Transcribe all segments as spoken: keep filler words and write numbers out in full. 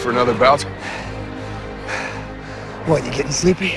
for another bout. What, you getting sleepy?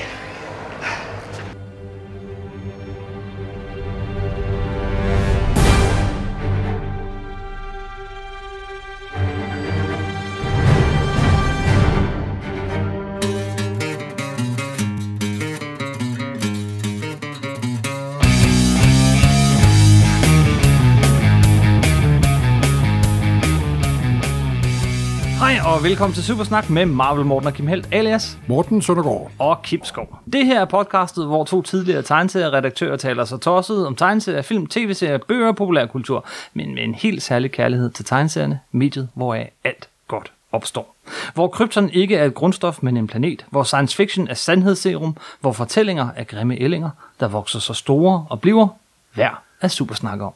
Og velkommen til Supersnak med Marvel Morten og Kim Helt, alias Morten Søndergaard og Kim Skov. Det her er podcastet, hvor to tidligere tegneserieredaktører taler sig tosset om tegneserier, film, tv-serier, bøger og populærkultur, men med en helt særlig kærlighed til tegneserierne, mediet, hvoraf alt godt opstår. Hvor krypton ikke er et grundstof, men en planet. Hvor science fiction er sandhedsserum. Hvor fortællinger er grimme ællinger, der vokser så store og bliver hver af Supersnak om.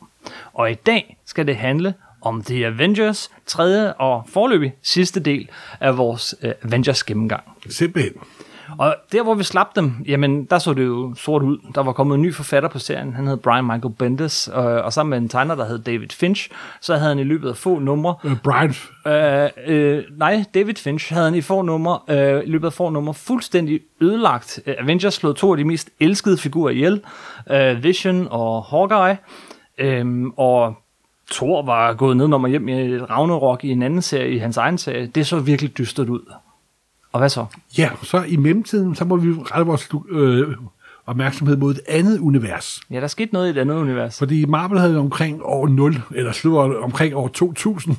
Og i dag skal det handle om The Avengers, tredje og forløbig sidste del af vores øh, Avengers-gennemgang. Simpelthen. Og der, hvor vi slap dem, jamen, der så det jo sort ud. Der var kommet en ny forfatter på serien. Han hed Brian Michael Bendis, øh, og sammen med en tegner, der hed David Finch, så havde han i løbet af få numre... Øh, Brian... Øh, øh, nej, David Finch havde han i, få numre, øh, i løbet af få numre fuldstændig ødelagt. Øh, Avengers slog to af de mest elskede figurer ihjel. Øh, Vision og Hawkeye. Øh, og... Thor var gået ned om og hjem i et Ragnarok i en anden serie, i hans egen serie. Det så virkelig dystert ud. Og hvad så? Ja, så i mellemtiden, så må vi rette vores øh, opmærksomhed mod et andet univers. Ja, der skete noget i et andet univers. Fordi Marvel havde omkring år nul, eller slutter omkring år to tusind,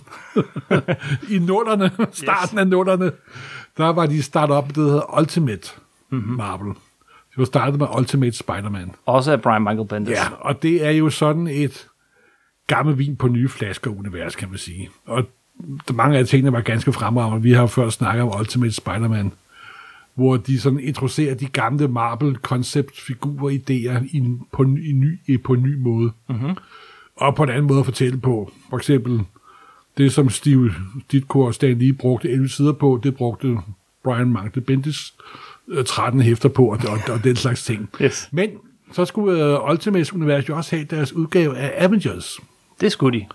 i nullerne, starten yes. af nullerne, der var de startet op med det, der hedder Ultimate mm-hmm. Marvel. Det var startet med Ultimate Spider-Man. Også af Brian Michael Bendis. Ja, og det er jo sådan et... gammel vin på nye flasker univers, kan man sige. Og mange af tingene var ganske fremragende. Vi har jo før snakket om Ultimate Spider-Man, hvor de sådan introducerer de gamle Marvel-konceptfigurer, idéer i, på, i ny, på en ny måde. Mm-hmm. Og på en anden måde at fortælle på. For eksempel det, som Steve Ditko og Stan Lee brugte elleve sider på, det brugte Brian Michael Bendis tretten hæfter på, og, og, og den slags ting. Yes. Men så skulle uh, Ultimates univers jo også have deres udgave af Avengers. Det skulle de.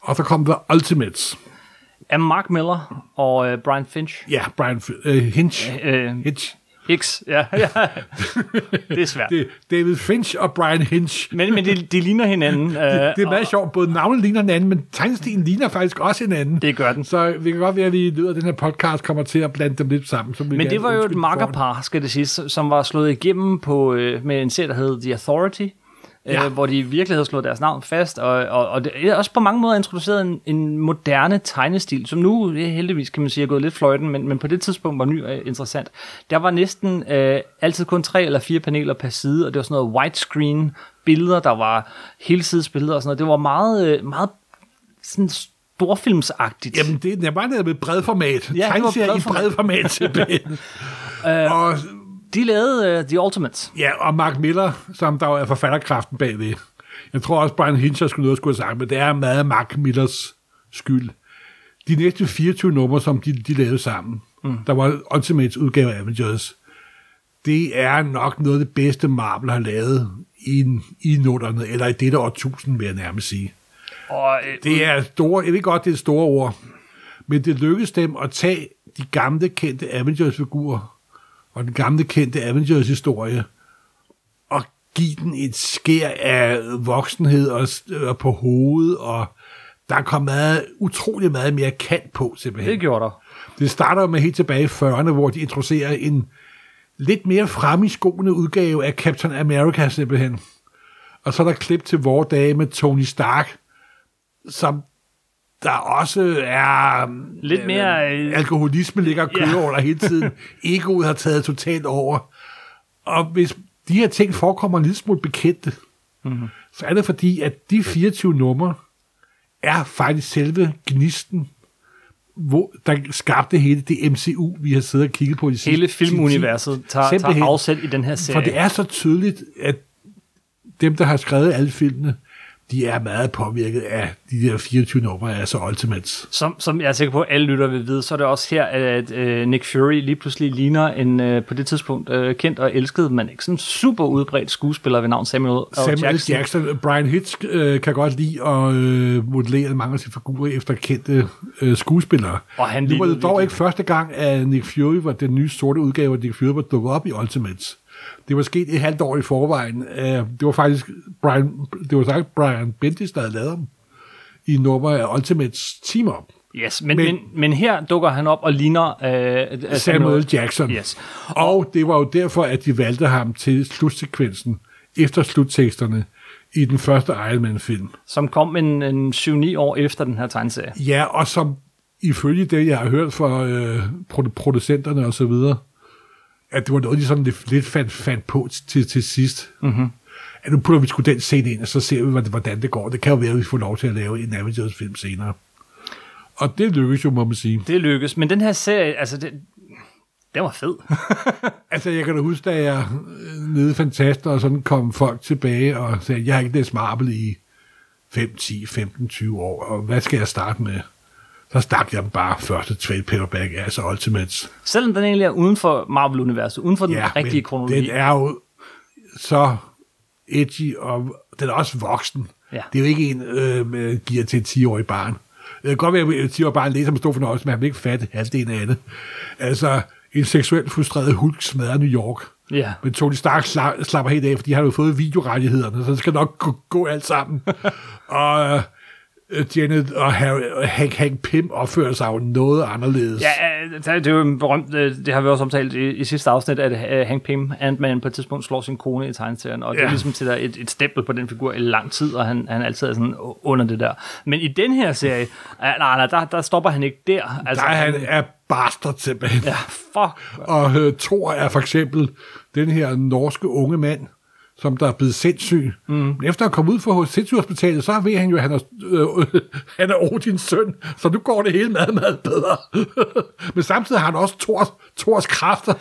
Og så kom The Ultimates. Af Mark Miller og uh, Brian Finch. Ja, Brian uh, Hinch. Uh, uh, Hitch. Hicks, ja. ja. Det er svært. Det, David Finch og Bryan Hitch. Men, men de, de ligner hinanden. Uh, det, det er meget og... sjovt. Både navnet ligner hinanden, men tegnestilen ligner faktisk også hinanden. Det gør den. Så vi kan godt være, at vi i løbet af den her podcast kommer til at blande dem lidt sammen. Som vi men det var jo et makkerpar, skal det siges, som var slået igennem på, øh, med en serie, der hed The Authority. Ja. Øh, hvor de virkelig havde slået deres navn fast, og, og, og det er også på mange måder introduceret en, en moderne tegnestil, som nu heldigvis kan man sige er gået lidt fløjten, men, men på det tidspunkt var ny og interessant. Der var næsten øh, altid kun tre eller fire paneler per side, og det var sådan noget widescreen billeder, der var helsidsbilleder og sådan noget. Det var meget, meget sådan storfilmsagtigt. Jamen det er bare noget med bredformat. Ja, tegneserier i bredformat tilbage. øh, og de lavede uh, The Ultimates. Ja, og Mark Miller, som der er forfatterkraften bagved. Jeg tror også, Bryan Hitch skulle noget skulle have sagt, men det er meget Mark Millers skyld. De næste fireogtyve numre, som de, de lavede sammen, mm. der var Ultimates udgave af Avengers, det er nok noget af det bedste, Marvel har lavet i, i nullerne, eller i dette årtusind, vil jeg nærmest sige. Og, øh, det er store, jeg ved godt, det er store ord, men det lykkedes dem at tage de gamle, kendte Avengers-figurer og den gamle kendte Avengers-historie, og give den et skær af voksenhed og, og på hovedet, og der kom meget, utrolig meget mere kant på, simpelthen. Det gjorde der. Det starter med helt tilbage i fyrrerne, hvor de introducerer en lidt mere frem i skoene udgave af Captain America, simpelthen. Og så er der klip til vore dage med Tony Stark, som der også er lidt mere øh, alkoholisme ligger og kører yeah. over hele tiden. Egoet har taget totalt over. Og hvis de her ting forekommer en lille smule bekendte, mm-hmm. så er det fordi, at de fireogtyve numre er faktisk selve gnisten, hvor der skabte hele det M C U, vi har siddet og kigget på i sidste hele filmuniverset tager, tager afsæt i den her serie. For det er så tydeligt, at dem, der har skrevet alle filmene, de er meget påvirket af de der fireogtyve numre, altså Ultimates. Som, som jeg er sikker på, alle lytter vil vide, så er det også her, at øh, Nick Fury lige pludselig ligner en øh, på det tidspunkt øh, kendt og elsket, men ikke sådan super udbredt skuespiller ved navn Samuel L. Jackson. Jackson. Bryan Hitch øh, kan godt lide at øh, modellere mange af sine figurer efter kendte øh, skuespillere. Og han nu var det dog ikke første gang, at Nick Fury var den nye sorte udgave, at Nick Fury var dukket op i Ultimates. Det var sket et halvt år i forvejen. Det var faktisk Brian, det var sagt Brian Bendis, der havde lavet ham i nummer af Ultimates timer. Yes, men, men, men, men her dukker han op og ligner øh, Samuel L. Jackson. Yes. Og det var jo derfor, at de valgte ham til slutsekvensen efter slutteksterne i den første Iron Man-film. Som kom en, en syv ni år efter den her tegneserie. Ja, og som ifølge det, jeg har hørt fra øh, producenterne og så videre, at det var noget, de sådan lidt fandt, fandt på til, til sidst. Mm-hmm. At nu putter vi sgu den scene ind, og så ser vi, hvordan det går. Det kan jo være, at vi får lov til at lave en Avengers-film senere. Og det lykkes jo, må man sige. Det lykkes, men den her serie, altså, det, den var fed. Altså, jeg kan da huske, da jeg nede i Fantaster, og sådan kom folk tilbage og sagde, jeg har ikke læst Marvel i fem, ti, femten, tyve år, og hvad skal jeg starte med? Så stak jeg bare første trade paperback, altså Ultimates. Selvom den egentlig er uden for Marvel-universet, uden for den ja, rigtige kronologi. Den er jo så edgy, og den er også voksen. Ja. Det er jo ikke en, øh, man giver til et ti-årig barn. Det kan godt være, at et ti-årig barn læser med stor fornøjelse, men han vil ikke fatte halvdelen af det. Altså, en seksuelt frustreret Hulk smadrer New York. Ja. Men Tony Stark slapper helt af, fordi han har jo fået videorettighederne, så det skal nok gå, gå alt sammen. Og Janet og Hank, Hank Pym opfører sig jo noget anderledes. Ja, det er jo berømt, det har vi også omtalt i, i sidste afsnit, at Hank Pym, Ant-Man, på et tidspunkt slår sin kone i tegneserien, og det ja. er ligesom til der et, et stempel på den figur i lang tid, og han, han altid er sådan under det der. Men i den her serie, nej, nej, der, der stopper han ikke der. Altså, nej, han er bastard tilbage. Ja, fuck. Og øh, Thor er for eksempel den her norske unge mand, som der er blevet sindssyg. Mm. Efter at komme ud fra sindssygehospitalet, så ved han jo, at han er, øh, han er Odins søn, så nu går det hele meget, meget bedre. Men samtidig har han også Thors, Thors kræfter.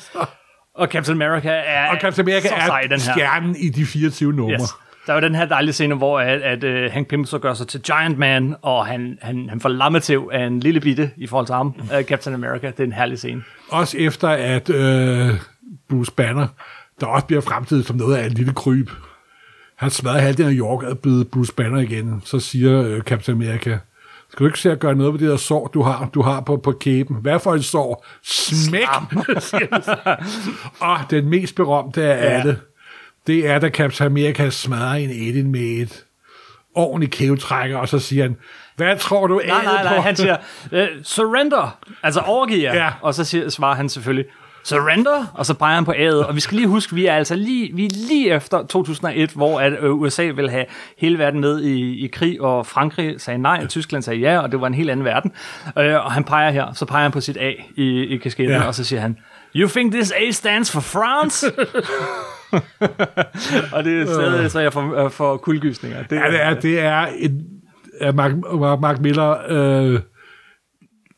Og Captain America er, og Captain America er sej, den her. Stjernen i de fireogtyve numre. Yes. Der var den her dejlige scene, hvor at, at, at Hank Pym så gør sig til Giant Man, og han, han, han får lammetæv af en lille bitte i forhold til ham. Mm. Uh, Captain America, det er en herlig scene. Også efter, at øh, Bruce Banner der også bliver fremtidigt som noget af en lille kryb. Han smadrer halvdelen af York og byder Bruce Banner igen. Så siger øh, Captain America, skal du ikke se at gøre noget ved det der sår, du har, du har på, på kæben? Hvad for et sår? Smæk! Og den mest berømte af ja. alle, det er, da Captain America smadrer en Edin med et ordentligt kævetrækker, og så siger han, hvad tror du nej, nej, nej, på? Han siger, surrender! Altså overgiv jer. Ja. Og så siger, svarer han selvfølgelig, surrender, og så peger han på ædet, og vi skal lige huske, vi er altså lige, vi er lige efter to tusind og et, hvor at U S A ville have hele verden med i, i krig, og Frankrig sagde nej, og Tyskland sagde ja, og det var en helt anden verden, øh, og han peger her, så peger han på sit A i, i kasketten, ja. og så siger han, you think this A stands for France? Og det er stadig, så jeg får, øh, får kuldegysninger. Det, ja, det er, det er en, Mark, Mark Miller, øh,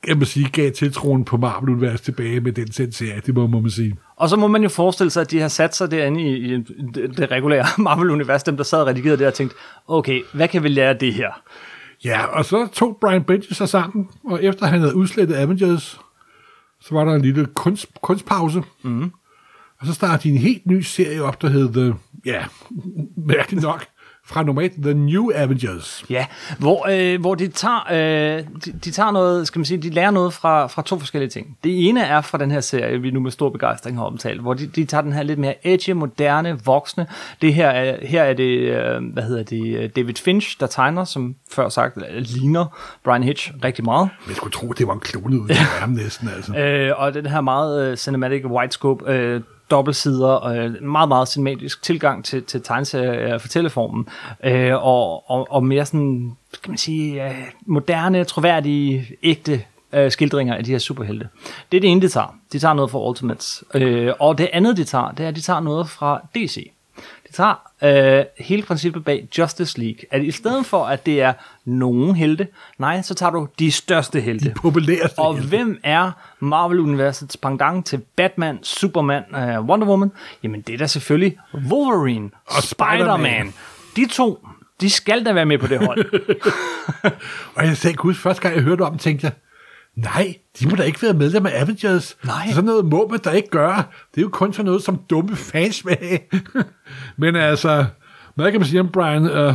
jeg må sige, gav tiltroen på Marvel-universet tilbage med den serie, det må, må man sige. Og så må man jo forestille sig, at de har sat sig derinde i, i det, det regulære Marvel-univers, dem der sad og redigerede det og tænkte, okay, hvad kan vi lære af det her? Ja, og så tog Brian Bendis sig sammen, og efter han havde udslettet Avengers, så var der en lille kunst, kunstpause, mm. og så startede de en helt ny serie op, der hed The, ja, mærkeligt nok, fra normalt The New Avengers. Ja, hvor, øh, hvor de, tager, øh, de, de tager noget, skal man sige, de lærer noget fra, fra to forskellige ting. Det ene er fra den her serie, vi nu med stor begejstring har omtalt, hvor de, de tager den her lidt mere edgy, moderne, voksne. Det her er, her er det, øh, hvad hedder det, David Finch, der tegner, som før sagt ligner Bryan Hitch rigtig meget. Man skulle tro, det var en klone ud af ham næsten, altså. Øh, og den her meget uh, cinematic wide scope, øh, dobbeltsider og meget, meget cinematisk tilgang til, til tegneserier og fortælleformen, øh, og, og, og mere sådan, kan man sige, øh, moderne, troværdige, ægte øh, skildringer af de her superhelte. Det er det ene, de tager. De tager noget fra Ultimates. Øh, og det andet, de tager, det er, at de tager noget fra D C. De tager øh, hele princippet bag Justice League. At i stedet for, at det er nogen helte, nej, så tager du de største helte. De populæreste og helte. Hvem er Marvel-universets pendant til Batman, Superman, øh, Wonder Woman? Jamen, det er da selvfølgelig Wolverine og Spider-Man. Spider-Man. De to, de skal da være med på det hold. Og jeg sagde, husk, første gang jeg hørte om, tænkte jeg, nej, de må da ikke være medlem af Avengers. Nej. Sådan noget må man da ikke gøre. Det er jo kun for noget, som dumme fans vil have. Men altså, hvad kan man sige om Brian øh,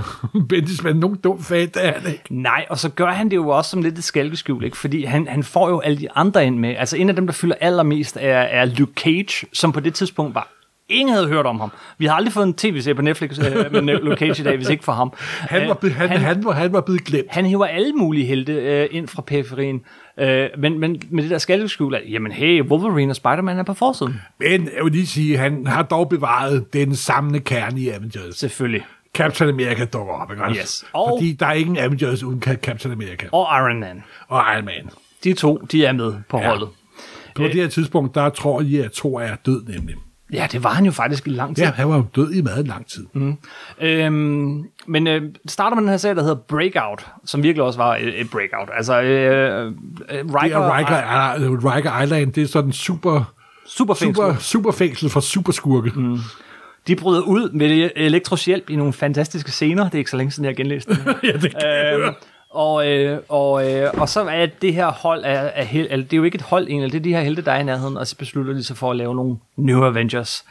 Bendis, men nogen dum fan, der er det ikke. Nej, og så gør han det jo også som lidt et skælkeskjul, ikke? Fordi han, han får jo alle de andre ind med. Altså en af dem, der fylder allermest, er, er Luke Cage, som på det tidspunkt var ingen havde hørt om ham. Vi har aldrig fået en tv-serie på Netflix med Luke Cage i dag, hvis ikke for ham. Han var, han, han, han, var, han var blevet glemt. Han hiver alle mulige helte ind fra periferien. Men, men med det der skaldeskjul, jamen hey, Wolverine og Spider-Man er på forsiden. Men jeg vil lige sige, han har dog bevaret den samlede kerne i Avengers. Selvfølgelig. Captain America dukker op, ikke? Yes. Og fordi der er ingen Avengers uden Captain America. Og Iron Man. Og Iron Man. De to, de er med på holdet. Ja. På det her tidspunkt, der tror jeg, at Thor er død nemlig. Ja, det var han jo faktisk i lang tid. Ja, han var jo død i meget lang tid. Mm. Øhm, men øh, starter med den her serie, der hedder Breakout, som virkelig også var et, et breakout. Altså, øh, Riker, det er Riker, I- Riker Island, det er sådan super superfængsel super, super for superskurke. Mm. De bryder ud med elektrisk hjælp i nogle fantastiske scener. Det er ikke så længe siden, jeg har genlæst det. Ja, det kan jeg øhm, høre. Og, øh, og, øh, og så er det her hold af, af hel, altså det er jo ikke et hold egentlig, det er de her helte, der er i nærheden, og så beslutter de sig for at lave nogle New Avengers.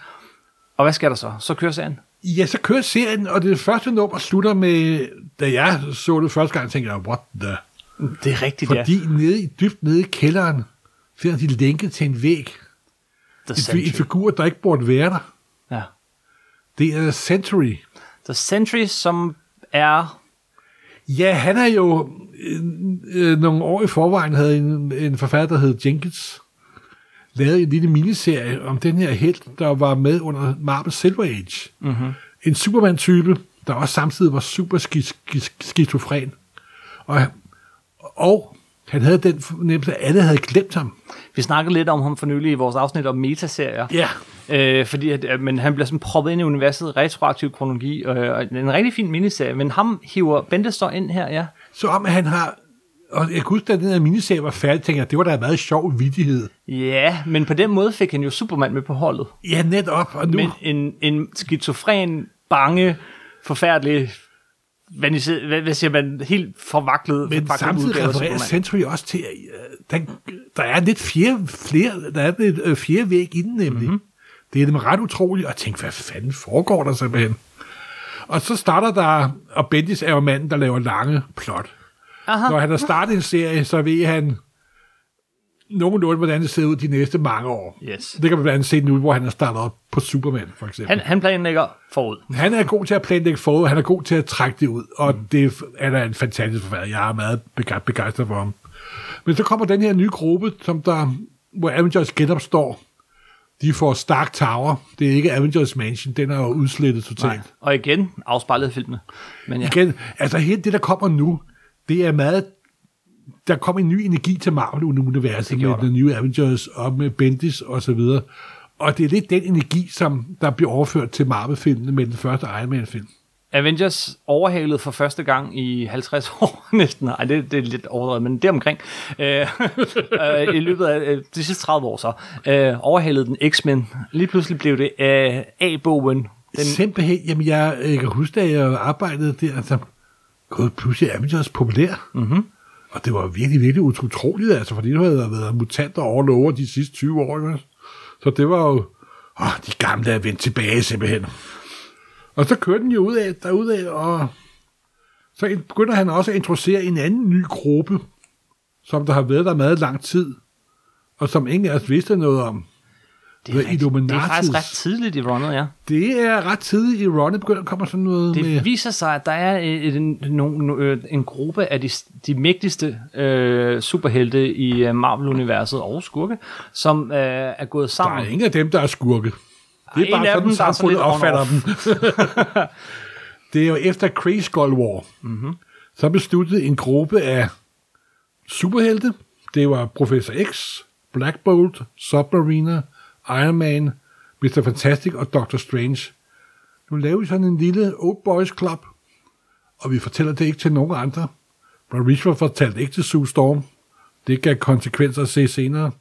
Og hvad sker der så? Så kører serien? Ja, så kører serien, og det første nummer slutter med, da jeg så det første gang, tænkte jeg, what the? Det er rigtigt, Fordi ja. Fordi nede, dybt nede i kælderen finder de lænket til en væg. En, en figur, der ikke burde være der. Ja. Det er The Sentry. The Sentry, som er... Ja, han er jo øh, nogle år i forvejen havde en, en forfatter, der hed Jenkins, lavet en lille miniserie om den her helt, der var med under Marvel Silver Age. Mm-hmm. En Superman-type, der også samtidig var super skizofren. Og, og han havde den fornemmelse, at alle havde glemt ham. Vi snakkede lidt om ham for nylig i vores afsnit om metaserier. Ja. Øh, fordi at, men han bliver sådan proppet ind i universet, retroaktiv kronologi, øh, og en rigtig fin miniserie, men ham hiver Bendis så ind her, ja. Så om han har, og jeg kan huske, da den her miniserie var færdig, tænkte jeg, det var da en meget sjov vittighed. Ja, men på den måde fik han jo Superman med på holdet. Ja, netop. Og nu... Men en, en skizofren, bange, forfærdelig, hvad, hvad siger man, helt forvaklet. Men samtidig refererer Sentry også til, at der er lidt flere, flere, der er lidt flere væg inden nemlig. Mm-hmm. Det er dem ret utroligt, og tænk, hvad fanden foregår der simpelthen? Og så starter der, og Bendis er jo manden, der laver lange plot. Aha. Når han har startet en serie, så ved han nogenlunde, hvordan det ser ud de næste mange år. Yes. Det kan man blandt andet se nu, hvor han har startet op på Superman, for eksempel. Han, han planlægger forud. Han er god til at planlægge forud, han er god til at trække det ud, og det er da en fantastisk forfatter. Jeg er meget begejstret for ham. Men så kommer den her nye gruppe, som der, hvor Avengers genopstår. De får Stark Tower. Det er ikke Avengers Mansion. Den er jo udslettet totalt. Nej. Og igen, afspejlet filmene. Men ja. Igen, altså helt det, der kommer nu, det er meget... Der kommer en ny energi til Marvel-universet med den nye Avengers og med Bendis og så videre. Og det er lidt den energi, som der bliver overført til Marvel-filmene med den første Iron Man-film. Avengers overhalede for første gang i halvtreds år næsten. Nej, det, det er lidt overdrevet, men det omkring. Øh, øh, I løbet af de sidste tredive år så øh, overhalede den X-Men. Lige pludselig blev det øh, A-bogen. Den... Simpelthen, jamen jeg, jeg kan huske, da jeg arbejdede der, altså, gået pludselig Avengers populær. Mm-hmm. Og det var virkelig, virkelig utroligt, altså, fordi det havde været mutanter overlover de sidste tyve år. Ikke? Så det var jo, åh, de gamle er vendt tilbage simpelthen. Og så kører den jo ud af, derudad, og så begynder han også at introducere en anden ny gruppe, som der har været der meget lang tid, og som ingen af os vidste noget om. Det er, rigtig, det er faktisk ret tidligt i runnet, ja. Det er ret tidligt i runnet, begynder at komme sådan noget det med... Det viser sig, at der er en, en, en gruppe af de, de mægtigste øh, superhelte i Marvel-universet og skurke, som øh, er gået sammen... Der er ingen af dem, der er skurke. Det er en bare sådan, dem, samfundet opfatter dem. Det er jo efter Kree Skull War, mm-hmm. så besluttede en gruppe af superhelte. Det var Professor X, Black Bolt, Submariner, Iron Man, mister Fantastic og Doctor Strange. Nu laver vi sådan en lille Old Boys Club, og vi fortæller det ikke til nogen andre. Brad Richard fortalte ikke til Sue Storm. Det gav konsekvenser at se senere.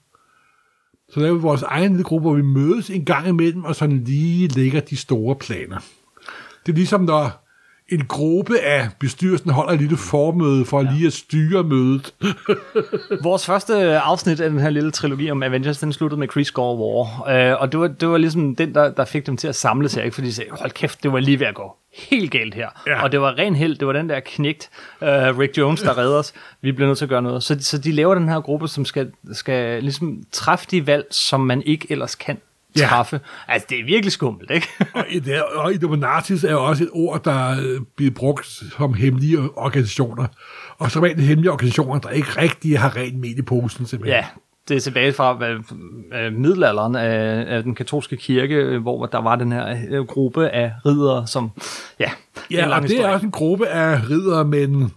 Så laver vi vores egen lille gruppe, hvor vi mødes en gang imellem, og sådan lige lægger de store planer. Det er ligesom, når en gruppe af bestyrelsen holder et lille formøde for ja. lige at styre mødet. Vores første afsnit af den her lille trilogi om Avengers, den sluttede med Kree Score War, øh, og det var, det var ligesom den, der, der fik dem til at samle sig, ikke? Fordi de sagde, hold kæft, det var lige ved at gå helt galt her, ja. og det var ren held, det var den der knægt, uh, Rick Jones, der redder os, vi bliver nødt til at gøre noget. Så, så de laver den her gruppe, som skal, skal ligesom træffe de valg, som man ikke ellers kan træffe. Ja. Altså, det er virkelig skummelt, ikke? og, det, og Illuminatis er jo også et ord, der bliver brugt som hemmelige organisationer, og så er det hemmelige organisationer, der ikke rigtig har ren med i posen, simpelthen. Ja. Det er tilbage fra middelalderen af den katolske kirke, hvor der var den her gruppe af riddere, som... Ja, ja, og det historie. Er også en gruppe af riddere, men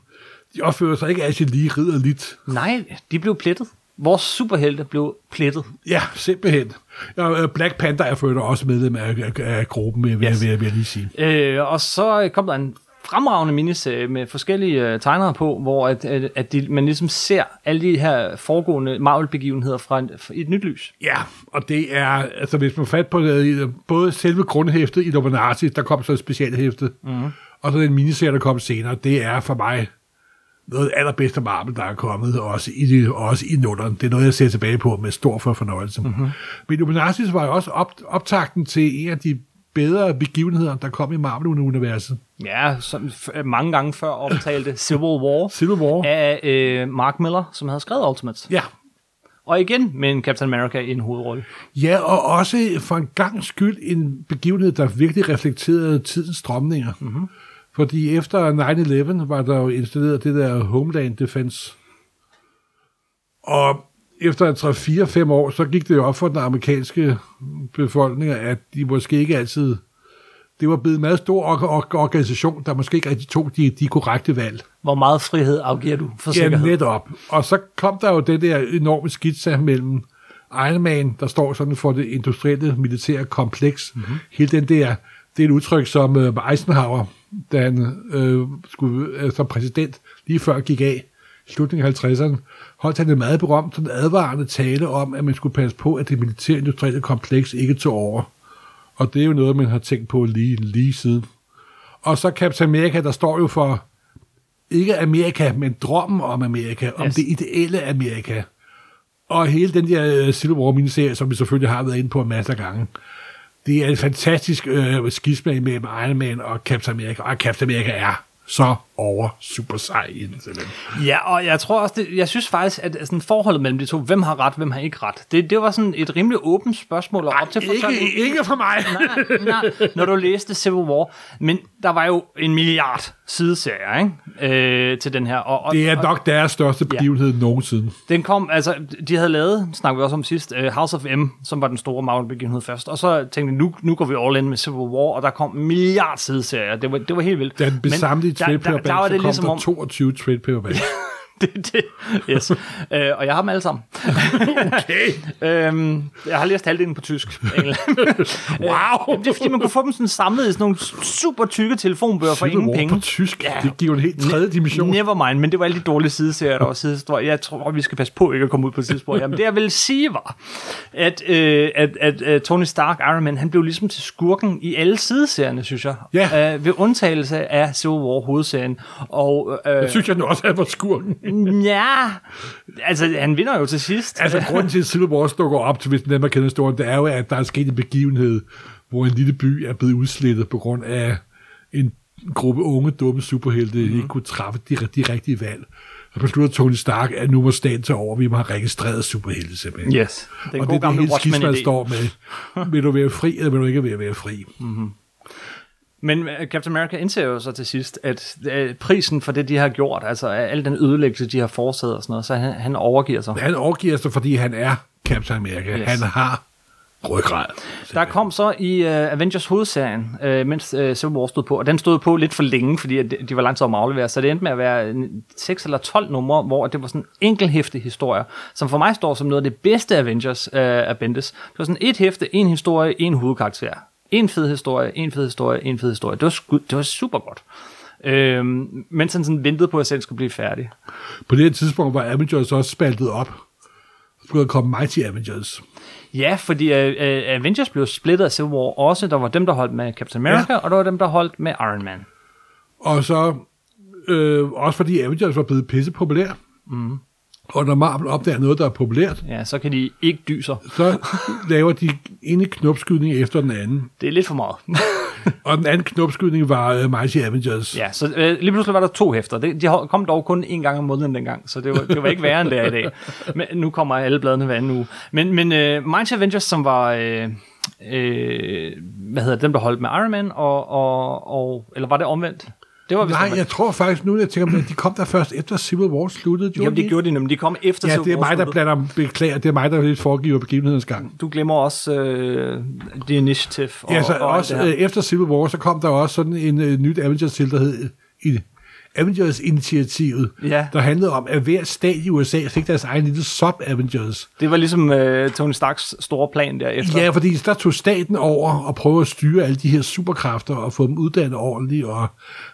de opfører sig ikke altid lige ridderligt. Nej, de blev plettet. Vores superhelte blev plettet. Ja, simpelthen. Black Panther er født også medlem af, af gruppen, vil, yes. vil, vil jeg lige sige. Øh, og så kom der en fremragende miniserie med forskellige tegnere på, hvor at, at, at de, man ligesom ser alle de her foregående Marvel-begivenheder fra, en, fra et nyt lys. Ja, og det er, altså hvis man fat på det, både selve grundhæftet i Illuminati, der kom så et specialhæfte, mm-hmm. og så den miniserie, der kom senere, det er for mig noget af det allerbedste Marvel, der er kommet, også i, det, også i nullerne. Det er noget, jeg ser tilbage på med stor for fornøjelse. Mm-hmm. Men Illuminati var jo også op, optakten til en af de bedre begivenheder, der kom i Marvel-universet. Ja, som mange gange før optalte Civil War, Civil War. af øh, Mark Miller, som havde skrevet Ultimates. Ja. Og igen med en Captain America i en hovedrolle. Ja, og også for en gang skyld en begivenhed, der virkelig reflekterede tidens strømninger. Mm-hmm. Fordi efter nine eleven var der jo installeret det der Homeland Defense. Og efter tre fire fem år, så gik det jo op for den amerikanske befolkning, at de måske ikke altid... Det var blevet en meget stor organisation, der måske ikke rigtig tog de, de korrekte valg. Hvor meget frihed afgiver du for sikkerhed? Ja, netop. Og så kom der jo det der enorme skitse mellem Iron Man, der står sådan for det industrielle militære kompleks. Mm-hmm. Hele den der... Det er et udtryk, som Eisenhower, da han øh, skulle, øh, som præsident lige før gik af, i slutningen af halvtredserne, holdt han en meget berømt sådan advarende tale om, at man skulle passe på, at det militærindustrielle kompleks ikke tog over. Og det er jo noget, man har tænkt på lige, lige siden. Og så Captain America, der står jo for ikke Amerika, men drømmen om Amerika, om yes. det ideelle Amerika. Og hele den der Civil War miniserie, som vi selvfølgelig har været inde på en masse gange, det er en fantastisk øh, skismag mellem Iron Man og Captain America, og Captain America er så over super sej indtil. Ja, og jeg tror også, det, jeg synes faktisk, at sådan forholdet mellem de to, hvem har ret, hvem har ikke ret, det, det var sådan et rimelig åbent spørgsmål. Ej, op til ikke, ikke for mig. Nej, nej, nej, når du læste Civil War, men der var jo en milliard sideserier, ikke? Øh, til den her. Og, og, det er nok deres største begivenhed ja. nogensinde. Den kom, altså, de havde lavet, snakker vi også om sidst, uh, House of M, som var den store Marvel-begivenhed først, og så tænkte jeg, nu, nu går vi all in med Civil War, og der kom en milliard sideserier, det var, det var helt vildt. Den besamlede trade paperback, der, der, der var det ligesom der om... toogtyve trade paperback. det, det, yes. uh, og jeg har dem alle sammen. Okay. uh, jeg har læst halvdelen på tysk. Wow. Uh, det er fordi, man kunne få dem sådan samlet i sådan nogle super tykke telefonbøger for ingen penge. På tysk, ja. Det giver en helt tredje dimension. Never mind, men det var alle de dårlige sideserier, der var sidehistorier. Jeg tror, vi skal passe på ikke at komme ud på et sidespor. Jamen, det jeg ville sige var, at, uh, at, at uh, Tony Stark, Iron Man, han blev ligesom til skurken i alle sideserierne, synes jeg. Yeah. Uh, ved undtagelse af Civil War hovedserien. Og, uh, jeg synes, jeg også, han var skurken. Ja, altså han vinder jo til sidst. Altså grunden til, at Civil War dukker op til, hvis den nemmer kender historien, det er jo, at der er sket en begivenhed, hvor en lille by er blevet udslettet på grund af en gruppe unge, dumme superhelte, mm-hmm. ikke kunne træffe de, de rigtige valg. Og beslutter Tony Stark, at nu må staten tage over, vi må have registreret superhelte simpelthen. Yes, det er en god gammel Watchmen-idé. Og det er står med, vil du være fri, eller vil du ikke være fri? Mhm. Men Captain America indser jo så til sidst, at prisen for det, de har gjort, altså al den ødelæggelse, de har foretaget og sådan noget, så han, han overgiver sig. Han overgiver sig, fordi han er Captain America. Yes. Han har ryggrad. Der kom så i uh, Avengers hovedserien, uh, mens uh, Civil War stod på, og den stod på lidt for længe, fordi de var langt om at aflevere, så det endte med at være seks eller tolv numre, hvor det var sådan enkelhæftige historier, som for mig står som noget af det bedste Avengers uh, af Bendis. Det var sådan et hæfte, en historie, en hovedkarakter. En fed historie, en fed historie, en fed historie. Det var, sku- det var super godt. Øhm, mens han sådan ventede på, at selv skulle blive færdig. På det tidspunkt var Avengers også spaltet op. Så skulle der komme Mighty Avengers. Ja, fordi uh, Avengers blev splittet af Civil War også. Der var dem, der holdt med Captain America, ja. Og der var dem, der holdt med Iron Man. Og så øh, også fordi Avengers var blevet pisse populære. Mm. Og når Marvel opdager noget, der er populært... Ja, så kan de ikke dyser. Så laver de ene knopskydning efter den anden. Det er lidt for meget. Og den anden knopskydning var uh, Mighty Avengers. Ja, så uh, lige pludselig var der to hæfter. Det, de kom dog kun en gang om måneden dengang, så det var, det var ikke værre end det er i dag. Men nu kommer alle bladene hver anden uge. Men, men uh, Mighty Avengers, som var... Uh, uh, hvad hedder dem, der holdt med Iron Man, og... og, og eller var det omvendt? Det var Nej, omvendt. Jeg tror faktisk nu, jeg tænker, at de kom der først efter Civil War sluttede. Jamen, det de gjorde de nemlig. De kom efter ja, Civil War. Ja, det er mig, der blander, beklager. Det er mig, der lidt foregiver begivenhedens gang. Du glemmer også uh, The Initiative. Og, ja, så og også uh, efter Civil War, så kom der også sådan en uh, nyt Avengers til, der hed uh, Avengers-initiativet, ja. Der handlede om, at hver stat i U S A fik deres egen lille sub-Avengers. Det var ligesom uh, Tony Starks store plan derefter. Ja, fordi der tog staten over og prøvede at styre alle de her superkræfter og få dem uddannet ordentligt og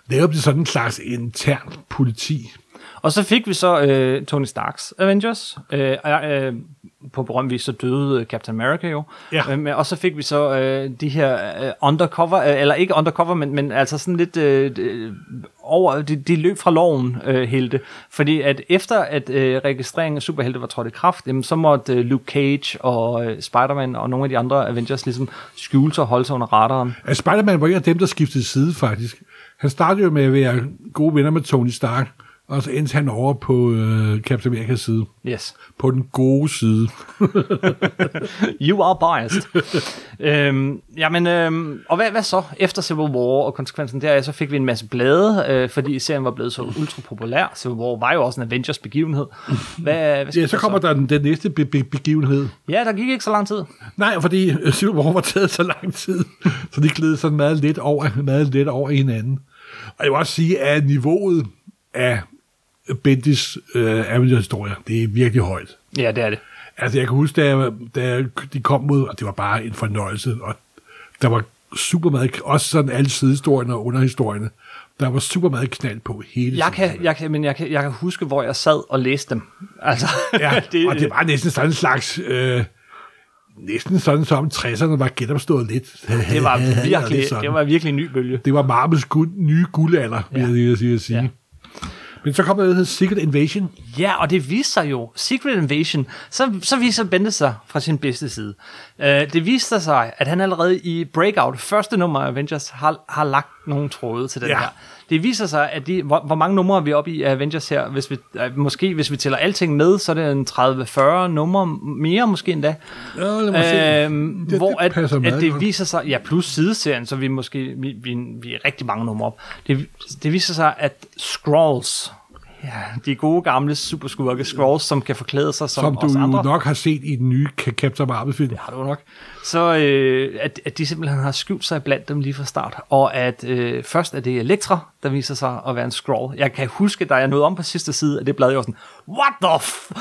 lavede sådan en slags intern politi. Og så fik vi så uh, Tony Starks Avengers. Uh, uh, på berømt vis så døde Captain America jo. Ja. Uh, og så fik vi så uh, de her uh, undercover, uh, eller ikke undercover, men, men altså sådan lidt uh, over, de, de løb fra loven, uh, helte. Fordi at efter at uh, registreringen af superhelte var trådt i kraft, jamen, så måtte uh, Luke Cage og uh, Spider-Man og nogle af de andre Avengers ligesom skjule sig og holde sig under radaren. Ja, Spider-Man var ikke af dem, der skiftede side faktisk. Han startede jo med at være gode venner med Tony Stark, og så endte han over på øh, Captain America's side. Yes. På den gode side. You are biased. øhm, jamen, øhm, og hvad, hvad så? Efter Civil War og konsekvensen der, så fik vi en masse blade, øh, fordi serien var blevet så ultra populær. Civil War var jo også en Avengers begivenhed. Hvad, hvad ja, så kommer så? der den, den næste be- be- begivenhed. Ja, der gik ikke så lang tid. Nej, fordi Civil War var taget så lang tid, så de gled sådan meget lidt over, meget lidt over hinanden. Og jeg vil også sige, at niveauet af Bendis øh, Avengers-historier. Det er virkelig højt. Ja, det er det. Altså, jeg kan huske, da, jeg, da de kom mod, og det var bare en fornøjelse, og der var super meget, også sådan alle sidehistorierne og underhistorierne, der var super meget knald på hele jeg tiden. Kan, jeg, kan, men jeg, kan, jeg kan huske, hvor jeg sad og læste dem. Altså, ja, det, og det var næsten sådan en slags... Øh, Næsten sådan, som tresserne var genopstået lidt. Det var virkelig, det var virkelig en ny bølge. Det var Marvels guld, nye guldalder, vil ja. jeg lige at sige. At sige. Ja. Men så kom der noget Secret Invasion. Ja, og det viste sig jo. Secret Invasion, så, så viser Bendis sig fra sin bedste side. Uh, det viste sig, at han allerede i Breakout, første nummer af Avengers, har, har lagt nogle tråde til den ja. her. Det viser sig, at de, hvor, hvor mange numre er vi oppe i af Avengers her? Hvis vi, uh, måske, hvis vi tæller alting med, så er det en tredive fyrre numre mere, måske endda. Ja, lad mig uh, se. Hvor det, det at, at det viser sig, ja, plus sideserien, så vi måske vi, vi, vi er rigtig mange numre op. Det, det viser sig, at Skrulls, ja, de gode gamle superskurke Skrulls, som kan forklæde sig som, som os andre. Som du nok har set i den nye Captain Marvel-film. Det har du nok. Så øh, at, at de simpelthen har skjult sig blandt dem lige fra start. Og at øh, først er det Elektra, der viser sig at være en Skrull. Jeg kan huske, da jeg nåede om på sidste side, at det blad jo sådan, what the f***?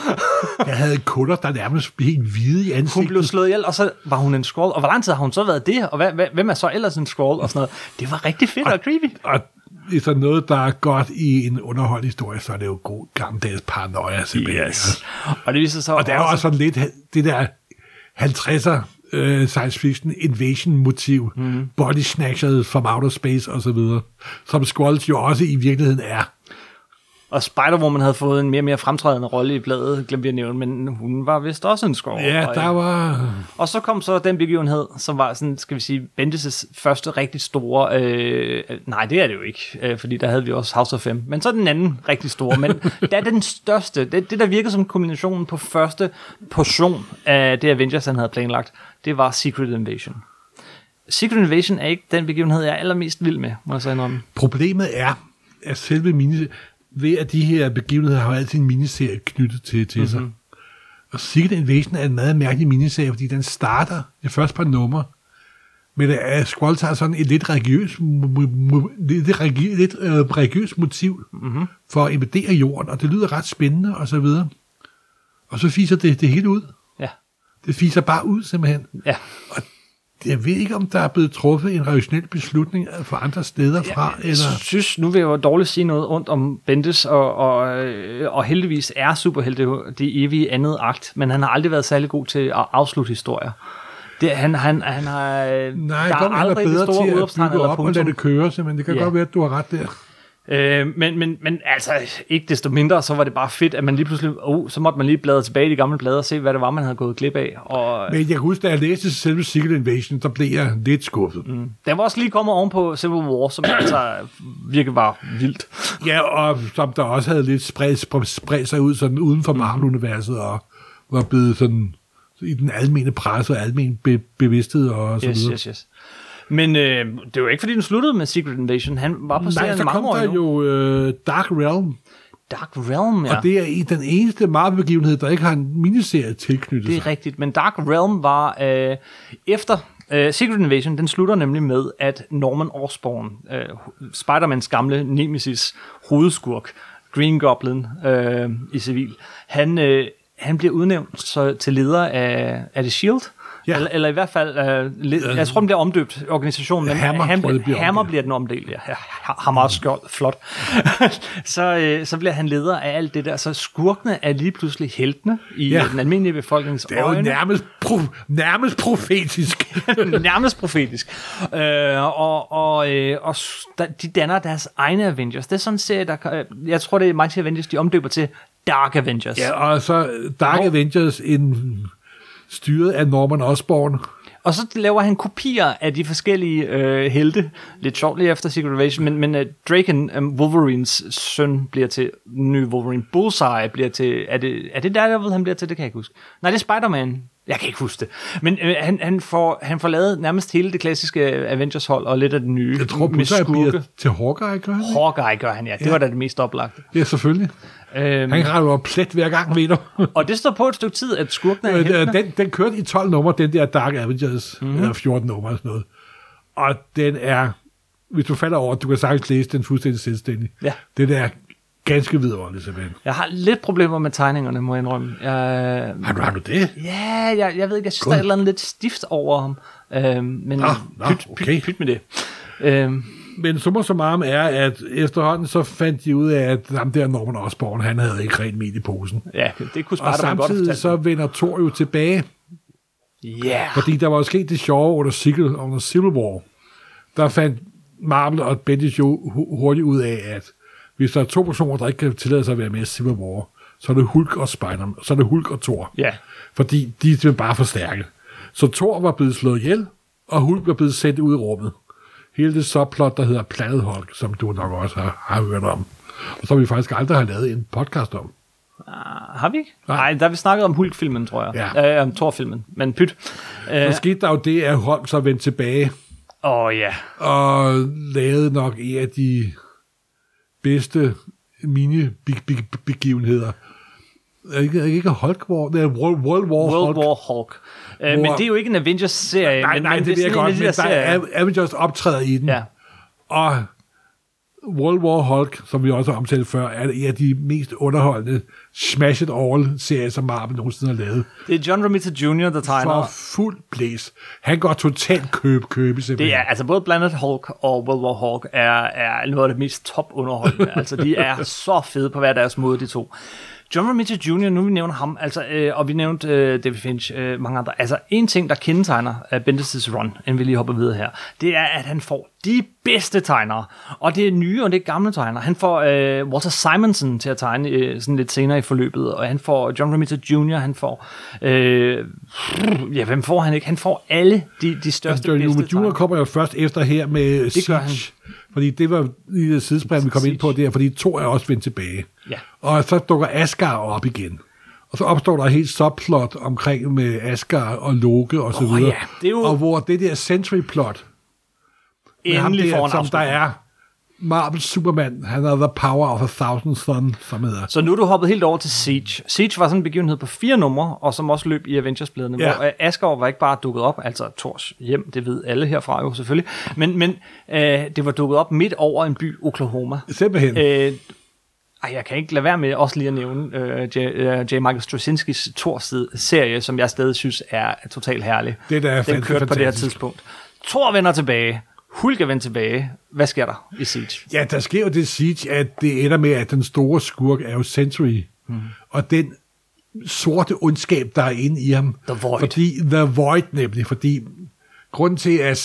Jeg havde kunder, der nærmest blev helt hvide i ansigtet. Hun blev slået ihjel, og så var hun en Skrull. Og hvor lang tid har hun så været det? Og hvad, hvad, hvem er så ellers en Skrull? Og sådan noget. Det var rigtig fedt og, og creepy. Og det er sådan noget, der er godt i en underholdende historie, så er det jo god gammeldags paranoia simpelthen. Yes. Og, det viser sig og der er jo også sådan lidt det der halvtredser uh, science fiction invasion motiv, mm. body snatchers from outer space og så videre, som Skrulls jo også i virkeligheden er. Og Spider-Woman havde fået en mere og mere fremtrædende rolle i bladet, glemte jeg at nævne, men hun var vist også en Skrull. Ja, der var... Og så kom så den begivenhed, som var sådan, skal vi sige, Bendis' første rigtig store... Øh, nej, det er det jo ikke, øh, fordi der havde vi også House of M. Men så den anden rigtig store, men det er den største. Det, det der virkede som kombinationen på første portion af det Avengers, han havde planlagt, det var Secret Invasion. Secret Invasion er ikke den begivenhed, jeg er allermest vild med, må jeg så indrømme. Problemet er, at selve mine... ved at de her begivenheder har altid en miniserie knyttet til, til mm-hmm. sig. Og Secret Invasion er en meget mærkelig miniserie, fordi den starter det første par numre, men at Skrulls har sådan et lidt religiøst religiøs motiv mm-hmm. for at invadere jorden, og det lyder ret spændende, og så videre. Og så fiser det, det hele ud. Ja. Det fiser bare ud, simpelthen. Ja. Og jeg ved ikke, om der er blevet truffet en rationel beslutning for andre steder fra. Ja, jeg synes, nu vil jeg jo dårligt sige noget ondt om Bendis, og, og, og heldigvis er superhelte det evige andet akt, men han har aldrig været særlig god til at afslutte historier. Det, han, han, han har, Nej, der er aldrig det store udopstrand eller punktum. Nej, det kan godt være, at du har ret der. Øh, men, men, men altså, ikke desto mindre, så var det bare fedt, at man lige pludselig, oh, så måtte man lige bladre tilbage i de gamle blader og se, hvad det var, man havde gået glip af. Og, men jeg kan huske, da jeg læste selve Secret Invasion, der blev jeg lidt skuffet. Mm. Den var også lige kommet oven på Civil War, som altså virkelig var vildt. Ja, og som der også havde lidt spredt, spredt sig ud sådan uden for Marvel-universet, og var blevet sådan i den almene presse og almen be- bevidsthed og så yes, videre. Yes, yes. Men øh, det var ikke, fordi den sluttede med Secret Invasion. Han var på serien mange år. Nej, så kom der jo øh, Dark Realm. Dark Realm, ja. Og det er den eneste Marvel-begivenhed, der ikke har en miniserie tilknyttet sig. Det er rigtigt, men Dark Realm var øh, efter øh, Secret Invasion, den slutter nemlig med, at Norman Osborn, øh, Spider-Mans gamle nemesis hovedskurk, Green Goblin øh, i civil, han, øh, han bliver udnævnt så, til leder af, af The Shield. Ja. Eller, eller i hvert fald, uh, le- jeg tror, den bliver omdøbt, organisationen. Ja, Hammer, han, han, bliver Hammer bliver den omdelt, ja. Hammer er skjold, flot. så, øh, så bliver han leder af alt det der. Så skurkene er lige pludselig heltene i ja. den almindelige befolknings øjne. Det er øjne. jo nærmest, pro- nærmest profetisk. nærmest profetisk. Øh, og og, øh, og de danner deres egne Avengers. Det er sådan en serie, der øh, jeg tror, det er Mighty Avengers, de omdøber til Dark Avengers. Ja, og så Dark oh. Avengers in... styret af Norman Osborn. Og så laver han kopier af de forskellige øh, helte, lidt sjovt lige efter Secret Invasion, men, men uh, Draken, um, Wolverines søn, bliver til ny Wolverine. Bullseye bliver til, er det, er det Daredevil, han bliver til? Det kan jeg ikke huske. Nej, det er Spider-Man. Jeg kan ikke huske det. Men øh, han, han, får, han får lavet nærmest hele det klassiske Avengers-hold og lidt af det nye. Jeg tror, Bullseye bliver til Hawkeye, gør han? Hawkeye gør han, ja. Det ja. var da det mest oplagte. Ja, selvfølgelig. Øhm, han retter jo plet hver gang, ved du. Og det står på et stykke tid, at skurkene er hænderne. Den, den kørte i tolv nummer, den der Dark Avengers, mm-hmm. eller fjorten nummer og sådan noget. Og den er, hvis du falder over, du kan sagtens læse den fuldstændig selvstændig. Ja. Den er ganske vidunderlig, simpelthen. Jeg har lidt problemer med tegningerne, må jeg indrømme. Jeg, har, du, har du det? Ja, jeg, jeg ved ikke, jeg synes, God. der er et eller andet lidt stift over ham. Øhm, men nå, nå, pyt, okay. pyt, pyt med det. Øhm, Men summa summarum er, at efterhånden så fandt de ud af, at ham der Norman Osborn, han havde ikke rent med i posen. Ja, det kunne spare, og samtidig godt så vender Thor jo tilbage. Ja. Yeah. Fordi der var jo sket det sjove under Civil, under Civil War. Der fandt Marvel og Bendis jo hurtigt ud af, at hvis der er to personer, der ikke kan tillade sig at være med i Civil War, så er det Hulk og Spider-Man, så er det Hulk og Thor. Ja. Yeah. Fordi de er bare forstærket. Så Thor var blevet slået ihjel, og Hulk var blevet sendt ud i rummet. Hele det subplot, der hedder Planet Hulk, som du nok også har, har hørt om. Og som vi faktisk aldrig har lavet en podcast om. Uh, har vi ikke? Nej, der vi snakket om Hulk-filmen, tror jeg. Ja. Øh, om Thor-filmen, men pyt. Så uh, skete der jo det, at Hulk så vendte tilbage. Åh oh, ja. Yeah. Og lavede nok en af de bedste mini-begivenheder. Ikke, ikke Hulk War, det er World, World War Hulk. World War Hulk. Æ, men det er jo ikke en Avengers-serie. Nej, men, nej, men det, det er godt, men der er Avengers optræder i den. Ja. Og World War Hulk, som vi også har omtalt før, er en af de mest underholdende smash it all-serier, som Marvel nogensinde har lavet. Det er John Romita junior, der tegner. For fuld blæs. Han går totalt køb, købe simpelthen. Det er, altså både Planet Hulk og World War Hulk er, er noget af det mest top-underholdende. altså, de er så fede på hver deres måde, de to. John Romita junior, nu vi nævner ham, altså, øh, og vi nævnte øh, David Finch, øh, mange andre. Altså, en ting, der kendetegner øh, Bendis' run, end vi lige hopper videre her, det er, at han får de bedste tegnere. Og det er nye, og det er gamle tegnere. Han får øh, Walter Simonson til at tegne øh, sådan lidt senere i forløbet, og han får John Romita junior, han får... Øh, ja, hvem får han ikke? Han får alle de, de største, bedste tegnere. John Romita junior kommer jo først efter her med Siege, fordi det var i sidespring, vi kom ind på der, fordi to er også vendt tilbage. Ja. Og så dukker Asgard op igen. Og så opstår der et helt subplot omkring med Asgard og Loke og så oh, videre. Ja. Det er jo... Og hvor det der Sentry-plot, endelig der, som der er Marvel Superman, han er The Power of a Thousand Sun, som hedder. Så nu er du hoppet helt over til Siege. Siege var sådan en begivenhed på fire numre, og som også løb i Avengers-bladene, ja. Hvor Asgard var ikke bare dukket op, altså Thors hjem, det ved alle herfra jo selvfølgelig, men, men øh, det var dukket op midt over en by, Oklahoma. Simpelthen. Øh, Ej, jeg kan ikke lade være med også lige at nævne øh, J. Øh, J. Michael Straczynskis Thor-serie, som jeg stadig synes er totalt herlig. Det der er Den kørte på det her tidspunkt. Thor vender tilbage. Hulk er vendt tilbage. Hvad sker der i Siege? Ja, der sker jo det Siege, at det ender med, at den store skurk er jo Sentry. Mm. Og den sorte ondskab, der er inde i ham. The Void. Fordi, The Void nemlig, fordi grunden til, at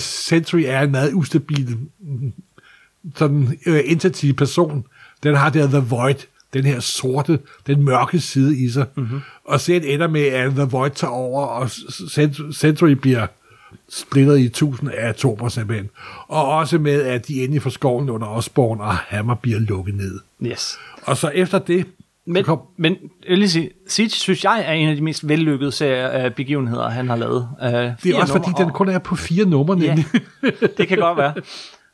Sentry er en meget ustabil sådan entity person, den har der The Void, den her sorte, den mørke side i sig. Mm-hmm. Og så ender med, at The Void tager over, og Sentry bliver splittet i tusind atomer simpelthen. Og også med, at de endelig får skoven under Osborn, og Hammer bliver lukket ned. Yes. Og så efter det... Men, kom... men Siege, synes jeg, er en af de mest vellykkede serier, uh, begivenheder, han har lavet. Uh, det er også fordi, og... den kun er på fire numre, nemlig. Ja, det kan godt være.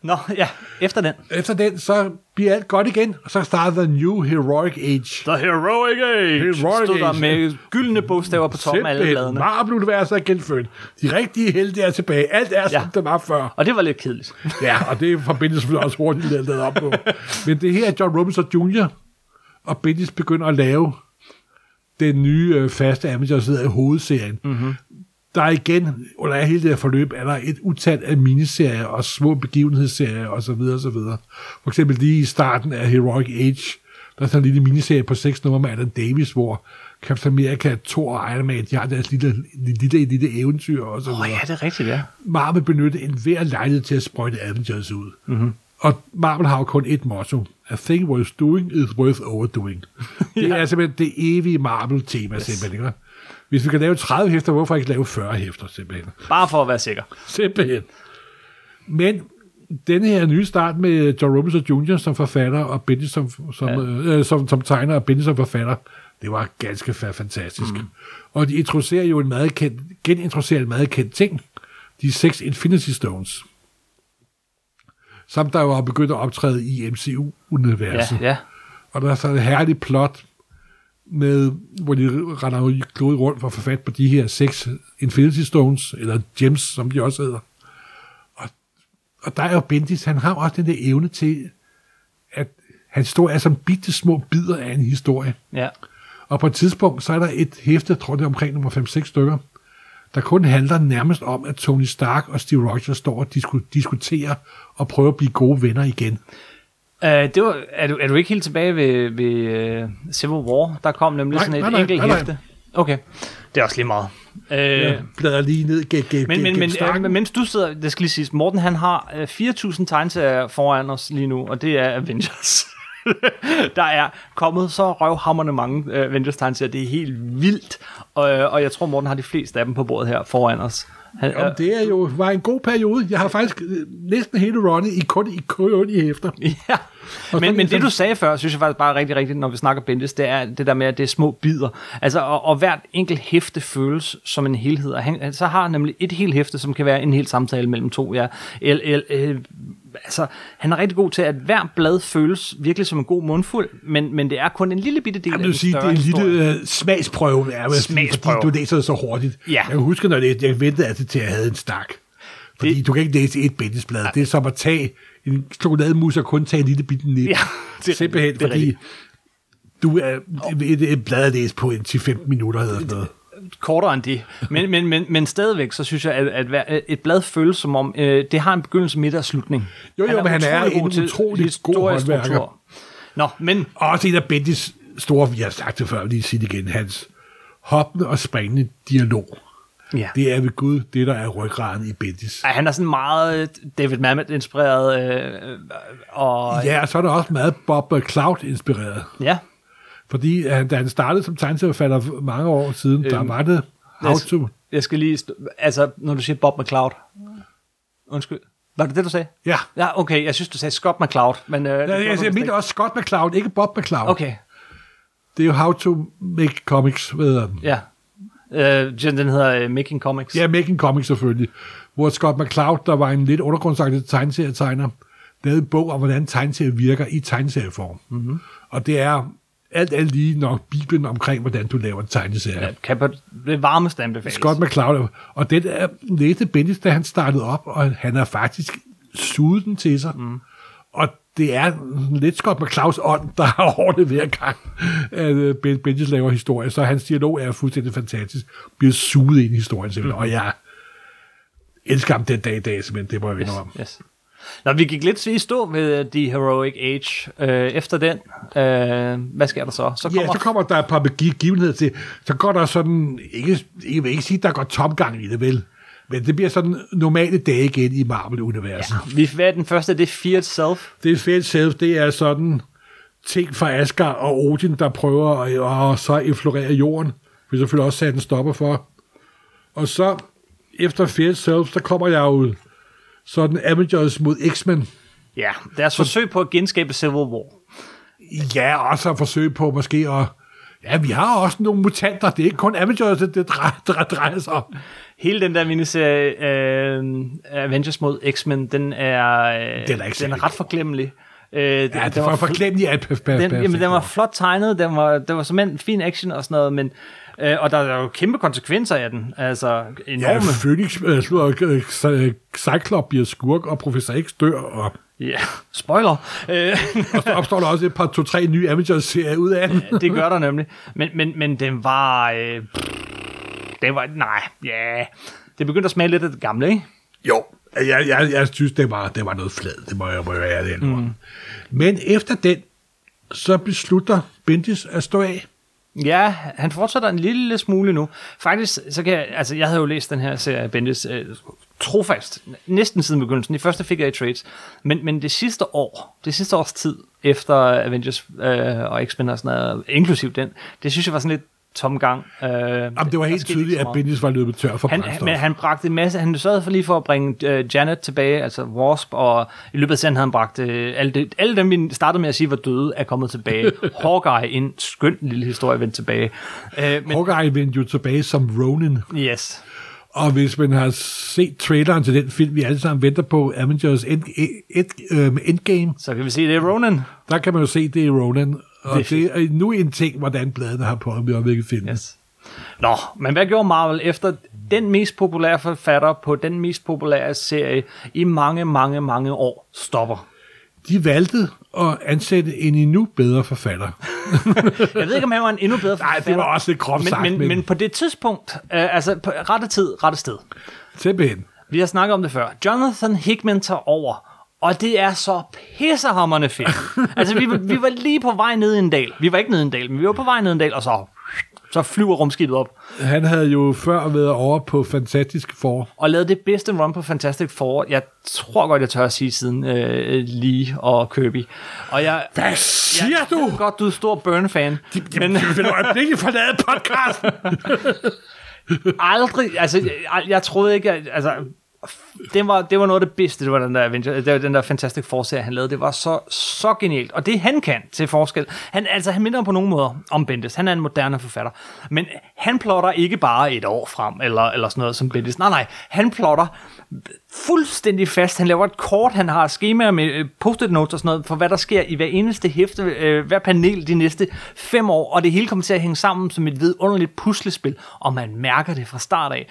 Nå, ja, efter den. Efter den, så bliver alt godt igen, og så starter The New Heroic Age. The Heroic Age! Heroic stod der med gyldne bogstaver på toppen af alle bladene. Marvel-universet er genfødt. De rigtige helte er tilbage. Alt er, ja, som det var før. Og det var lidt kedeligt. Ja, og det forbindes selvfølgelig også hurtigt lavet op på. Men det her er John Robinson junior og Bendis begynder at lave den nye øh, faste Avengers-serie i hovedserien. Mm-hmm. Der er igen, under hele det her forløb, er der et utal af miniserier og små begivenhedsserier osv. osv. For eksempel lige i starten af Heroic Age, der er sådan en lille miniserie på seks nummer med Alan Davis, hvor Captain America, Thor og Iron Man, de har deres lille, lille, lille eventyr osv. Åh oh, ja, det er rigtigt, ja. Marvel benyttede enhver lejlighed til at sprøjte Avengers ud. Mm-hmm. Og Marvel har jo kun et motto. A thing worth doing is worth overdoing. Det ja. er simpelthen det evige Marvel-tema, yes. simpelthen. Ikke? Hvis vi kan lave tredive hæfter, hvorfor ikke lave fyrre hæfter, simpelthen? Bare for at være sikker. Simpelthen. Men denne her nye start med John Robinson junior som forfatter, og Bendis som, som, ja. øh, som, som tegner, og Bendis som forfatter, det var ganske fantastisk. Mm. Og de introducerer jo en meget kendt, genintroducerer en meget kendt ting. De seks Infinity Stones. Samt der jo har begyndt at optræde i M C U-universet. Ja, ja. Og der er sådan et herligt plot, med, hvor de render klodet rundt for at få fat på de her seks Infinity Stones, eller Gems, som de også hedder. Og, og der er jo Bendis, han har også den der evne til, at hans historie er som bitte små bidder af en historie. Ja. Og på et tidspunkt, så er der et hæfte, tror det er omkring nummer fem seks stykker, der kun handler nærmest om, at Tony Stark og Steve Rogers står og disku- diskuterer og prøver at blive gode venner igen. Uh, det var, er, du, er du ikke helt tilbage ved, ved uh, Civil War? Der kom nemlig nej, sådan et nej, nej, enkelt nej, nej. hæfte. Okay, det er også lige meget. Uh, Jeg bladrer lige ned gennem gen, gen, gen, gen Starken. Men, men mens du sidder, det skal lige siges, Morten han har fire tusind tegneserier foran os lige nu, og det er Avengers. Der er kommet så røvhamrende mange Avengers-tegneserier, det er helt vildt, og, og jeg tror Morten har de fleste af dem på bordet her foran os. Han, Jamen, det er jo, var en god periode. Jeg har faktisk næsten hele runnet i kun i, kun i hæfter. Ja. Men, men det, sådan... du sagde før, synes jeg faktisk bare er rigtig rigtigt, når vi snakker Bendis, det er det der med, at det er små bidder. Altså, og, og hvert enkelt hæfte føles som en helhed. Og han, så har han nemlig et helt hæfte, som kan være en hel samtale mellem to. Ja. El, el, el, altså, han er rigtig god til, at hver blad føles virkelig som en god mundfuld, men, men det er kun en lille bitte del af den større historie. Jeg vil sige, det er en lille uh, smagsprøve, er, smagsprøve. Fordi du læser det så hurtigt. Ja. Jeg kan huske, når jeg, jeg ventede altid til, at jeg havde en stak. Fordi det... du kan ikke læse et Bendis-blad. Ja. Det er som at tage en chokolademus og kun tage en lille bitte nip. Ja, det er simpelthen, det er fordi du er et, et blad at læse på en til femten minutter eller sådan noget. Kortere end det, men, men, men, men stadigvæk, så synes jeg, at, at et blad føles som om, øh, det har en begyndelse, midt og slutning. Jo, jo, han men han er en utrolig god håndværker. Nå, men... Også en af Bendis store, vi har sagt det før, lige sige det igen, hans hoppende og springende dialog. Ja. Det er ved Gud, det der er ryggraden i Bendis. Ja, han er sådan meget David Mamet-inspireret, øh, og... Ja, og så er der også meget Bob Cloud-inspireret. Ja. Fordi da han startede som tegneserieforfatter mange år siden, øhm, der var det how to. Jeg skal lige... St- altså, når du siger Bob McCloud. Undskyld. Var det det, du sagde? Ja. Ja, okay. Jeg synes, du sagde Scott McCloud. Men, øh, ja, jeg jeg mener også Scott McCloud, ikke Bob McCloud. Okay. Det er jo how to make comics, ved den. Ja. Øh, den hedder uh, Making Comics. Ja, Making Comics selvfølgelig. Hvor Scott McCloud, der var en lidt undergrundsagtig tegneserietegner, lavede en bog om, hvordan tegneserier virker i tegneserieform. Mm-hmm. Og det er... Alt er lige nok Bibelen omkring, hvordan du laver en tegneserie. Ja, kan på det varmeste anbefales. Scott McCloud. Og den er Nette Bendis, da han startede op, og han har faktisk suget den til sig. Mm. Og det er lidt Scott McClouds ånd, der har ordnet hver gang, at Bendis laver historie. Så hans dialog er fuldstændig fantastisk. Bliver suget ind i historien simpelthen. Mm. Og jeg elsker ham den dag i dag, men det må jeg vinde yes, om. Yes. Nå, vi gik lidt i stå med The Heroic Age. Øh, efter den, øh, hvad sker der så? Så kommer, ja, så kommer der et par begivenheder til. Så går der sådan, ikke, jeg vil ikke sige, der går tomgang i det, vel? Men det bliver sådan normale dage igen i Marvel-universet. Ja. Hvad er den første? Det er Feared Self? Det er Feared Self, det er sådan ting fra Asgard og Odin, der prøver at, at så influere jorden. Vi selvfølgelig også sat en stopper for. Og så efter Feared Self, så kommer jeg ud sådan Avengers mod X-Men. Ja, deres så, forsøg på at genskabe Civil War. Ja, også at forsøg på måske at... Ja, vi har også nogle mutanter. Det er ikke kun Avengers, det, det drejer, drejer, drejer sig om. Hele den der miniserie øh, Avengers mod X-Men, den er, øh, den er, den er ret forglemmelig. Øh, ja, den, det den var forglemmelig alt. Jamen, den var flot tegnet, den var, den var simpelthen fin action og sådan noget, men... Øh, og der er jo kæmpe konsekvenser af den. Altså, enorme. Ja, Phoenix øh, slutter, øh, Cyclops bliver skurk, og Professor X dør, og... Ja, yeah. Spoiler. Og så opstår der også et par, to-tre nye Avengers-serier ud af den. Ja, det gør der nemlig. Men, men, men den var... Øh, den var... Nej, ja... Yeah. Det begyndte at smage lidt af det gamle, ikke? Jo, jeg, jeg, jeg synes, det var, det var noget flad. Det må jeg må være det. Mm. Men efter den, så beslutter Bendis at stå af. Ja, han fortsætter en lille smule nu. Faktisk, så kan jeg, altså jeg havde jo læst den her serie Bendis øh, trofast, næsten siden begyndelsen. De første fik jeg i trades, men, men det sidste år, det sidste års tid efter Avengers øh, og X-Men og sådan noget, inklusiv den, det synes jeg var sådan lidt tomgang. Øh, Jamen, det var helt tydeligt, at Bendis var løbet tør for brændstof. Men han bragte en masse, han sørgede for lige for at bringe øh, Janet tilbage, altså Wasp, og i løbet af serien havde han bragt øh, alle, det, alle dem, vi startede med at sige var døde, er kommet tilbage. Hawkeye, en skøn lille historie, vendte tilbage. Øh, men, Hawkeye vendte jo tilbage som Ronin. Yes. Og hvis man har set traileren til den film, vi alle sammen venter på, Avengers End, End, End, Endgame, så kan vi se, det er Ronin. Der kan man jo se, det er Ronin. Og det, det er nu en ting, hvordan bladene har på, om vi har virkelig findet. Yes. Nå, men hvad gjorde Marvel efter den mest populære forfatter på den mest populære serie i mange, mange, mange år stopper? De valgte at ansætte en endnu bedre forfatter. Jeg ved ikke, om han var en endnu bedre forfatter. Nej, det var også lidt groft sagt. Men, men, men på det tidspunkt, øh, altså på rette tid, rette sted. Simpelthen. Vi har snakket om det før. Jonathan Hickman tager over. Og det er så pissehammerende fedt. Altså, vi, vi var lige på vej ned i en dal. Vi var ikke ned i en dal, men vi var på vej ned i en dal, og så, så flyver rumskibet op. Han havde jo før været over på Fantastic Four. Og lavede det bedste run på Fantastic Four, jeg tror godt, jeg tør at sige siden øh, Lee og Kirby. Og jeg, hvad siger jeg, du? Jeg godt, du er stor Burn-fan. De, de, men vil øjeblikket forlade podcasten. Aldrig, altså, jeg, jeg troede ikke, at, altså... Det var, det var noget af det bedste, det var den der Avengers, det var den der Fantastic Four-serie, han lavede. Det var så, så genialt, og det han kan til forskel. Han, altså, han minder på nogle måder om Bendis. Han er en moderne forfatter, men han plotter ikke bare et år frem, eller, eller sådan noget som Bendis. Nej, nej, han plotter fuldstændig fast. Han laver et kort, han har skemaer med post-it notes og sådan noget, for hvad der sker i hver eneste hæfte, hver panel de næste fem år, og det hele kommer til at hænge sammen som et vidunderligt puslespil, og man mærker det fra start af.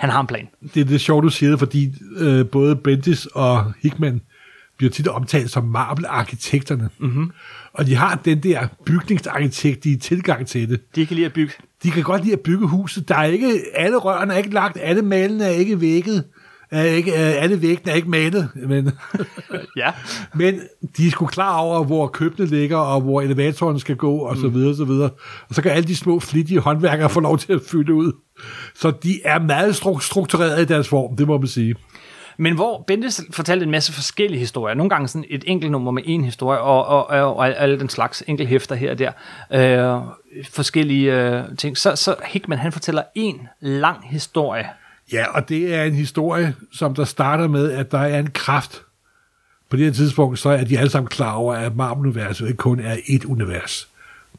Han har en plan. Det er det sjovt, du siger det, fordi øh, både Bendis og Hickman bliver tit omtalt som Marvel-arkitekterne. Mm-hmm. Og de har den der bygningsarkitektige tilgang til det. De kan lide at bygge. De kan godt lide at bygge huset. Der er ikke, alle rørene er ikke lagt, alle malene er ikke vægget, er ikke, alle væggene er ikke malet. Men, ja. Men de er sgu klar over, hvor køkkenet ligger, og hvor elevatoren skal gå, og mm. så videre, så videre. Og så kan alle de små flittige håndværkere få lov til at fylde ud. Så de er meget struktureret i deres form, det må man sige. Men hvor Bendis fortalte en masse forskellige historier, nogle gange sådan et enkelt nummer med en historie, og, og, og, og alle den slags enkelthæfter her og der, øh, forskellige øh, ting, så, så Hickman, han fortæller en lang historie. Ja, og det er en historie, som der starter med, at der er en kraft. På det her tidspunkt, så er de alle sammen klar over, at Marvel-universet ikke kun er et univers.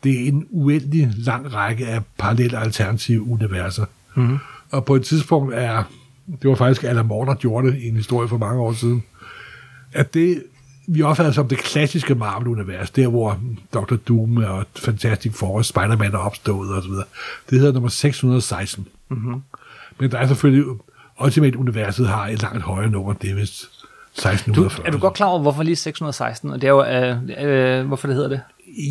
Det er en uendelig lang række af parallelle alternative universer. Mm-hmm. Og på et tidspunkt er, det var faktisk Alan Moore, der gjorde det i en historie for mange år siden, at det, vi opfatter som det klassiske Marvel-univers, der hvor doktor Doom og Fantastic Four og Spider-Man er opstået og så videre, det hedder nummer seks hundrede og seksten. Mm-hmm. Men der er selvfølgelig, Ultimate-universet har et langt højere nummer, det er vist seksten fyrre. Er du godt klar over, hvorfor lige seks hundrede og seksten? Og det er jo, øh, øh, hvorfor det hedder det?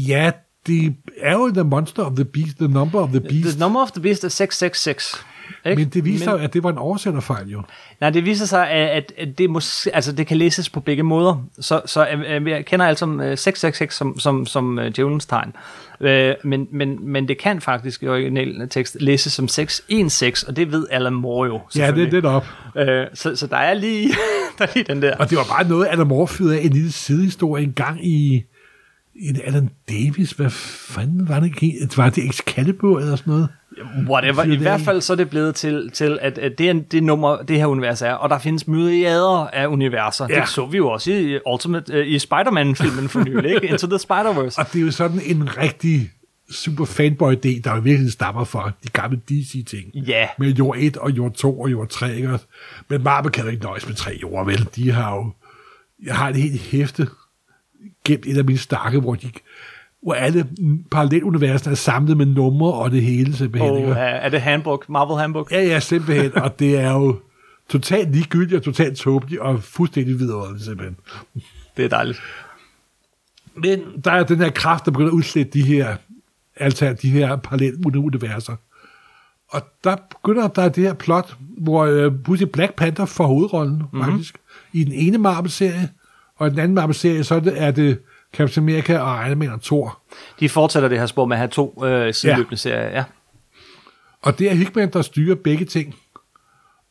Ja, det er jo The Monster of the Beast, The Number of the Beast. The Number of the Beast er seks seks seks. Ikke? Men det viser men... at det var en oversætterfejl jo. Nej, det viser sig, at det, mås... altså, det kan læses på begge måder. Så, så jeg kender altså seks seks seks som, som, som djævelens tegn. Men, men, men det kan faktisk i originalen tekst læses som seks en seks, og det ved Alan Moore jo. Ja, det er det op. Så, så der er lige, der er lige den der. Og det var bare noget, Alan Moore fyrede af en lille sidehistorie en gang i... En Alan Davis, hvad fanden var det? Var det Excalibur eller sådan noget? Whatever. I hvert fald så er det blevet til, til at, at det, er, det nummer, det her univers er, og der findes myriader af universer. Ja. Det så vi jo også i, Ultimate, i Spider-Man-filmen for nylig, ikke? Into the Spider-Verse. Og det er jo sådan en rigtig super fanboy-idé, der jo virkelig stammer fra de gamle D C-ting. Ja. Med jord et og jord to og jord tre, ikke? Men Marvel kan jo ikke nøjes med tre jorder, vel? De har jo... Jeg har et helt hæfte gemt et af mine stakke, hvor de... hvor alle paralleluniverserne er samlet med numre og det hele simpelthen. Oh, er det handbook? Marvel handbook? Ja, ja, simpelthen. Og det er jo totalt ligegyldigt og totalt tåbeligt og fuldstændig videre simpelthen. Det er dejligt. Men der er den her kraft, der begynder at udslætte de her, altså de her paralleluniverser. Og der begynder der det her plot, hvor øh, Black Panther får hovedrollen faktisk, mm-hmm. i den ene Marvel-serie, og i den anden Marvel-serie, så er det Captain America og Iron Man og Thor. De fortsætter det her spor med at have to øh, sideløbende ja. serier, ja. Og det er Hickman, der styrer begge ting.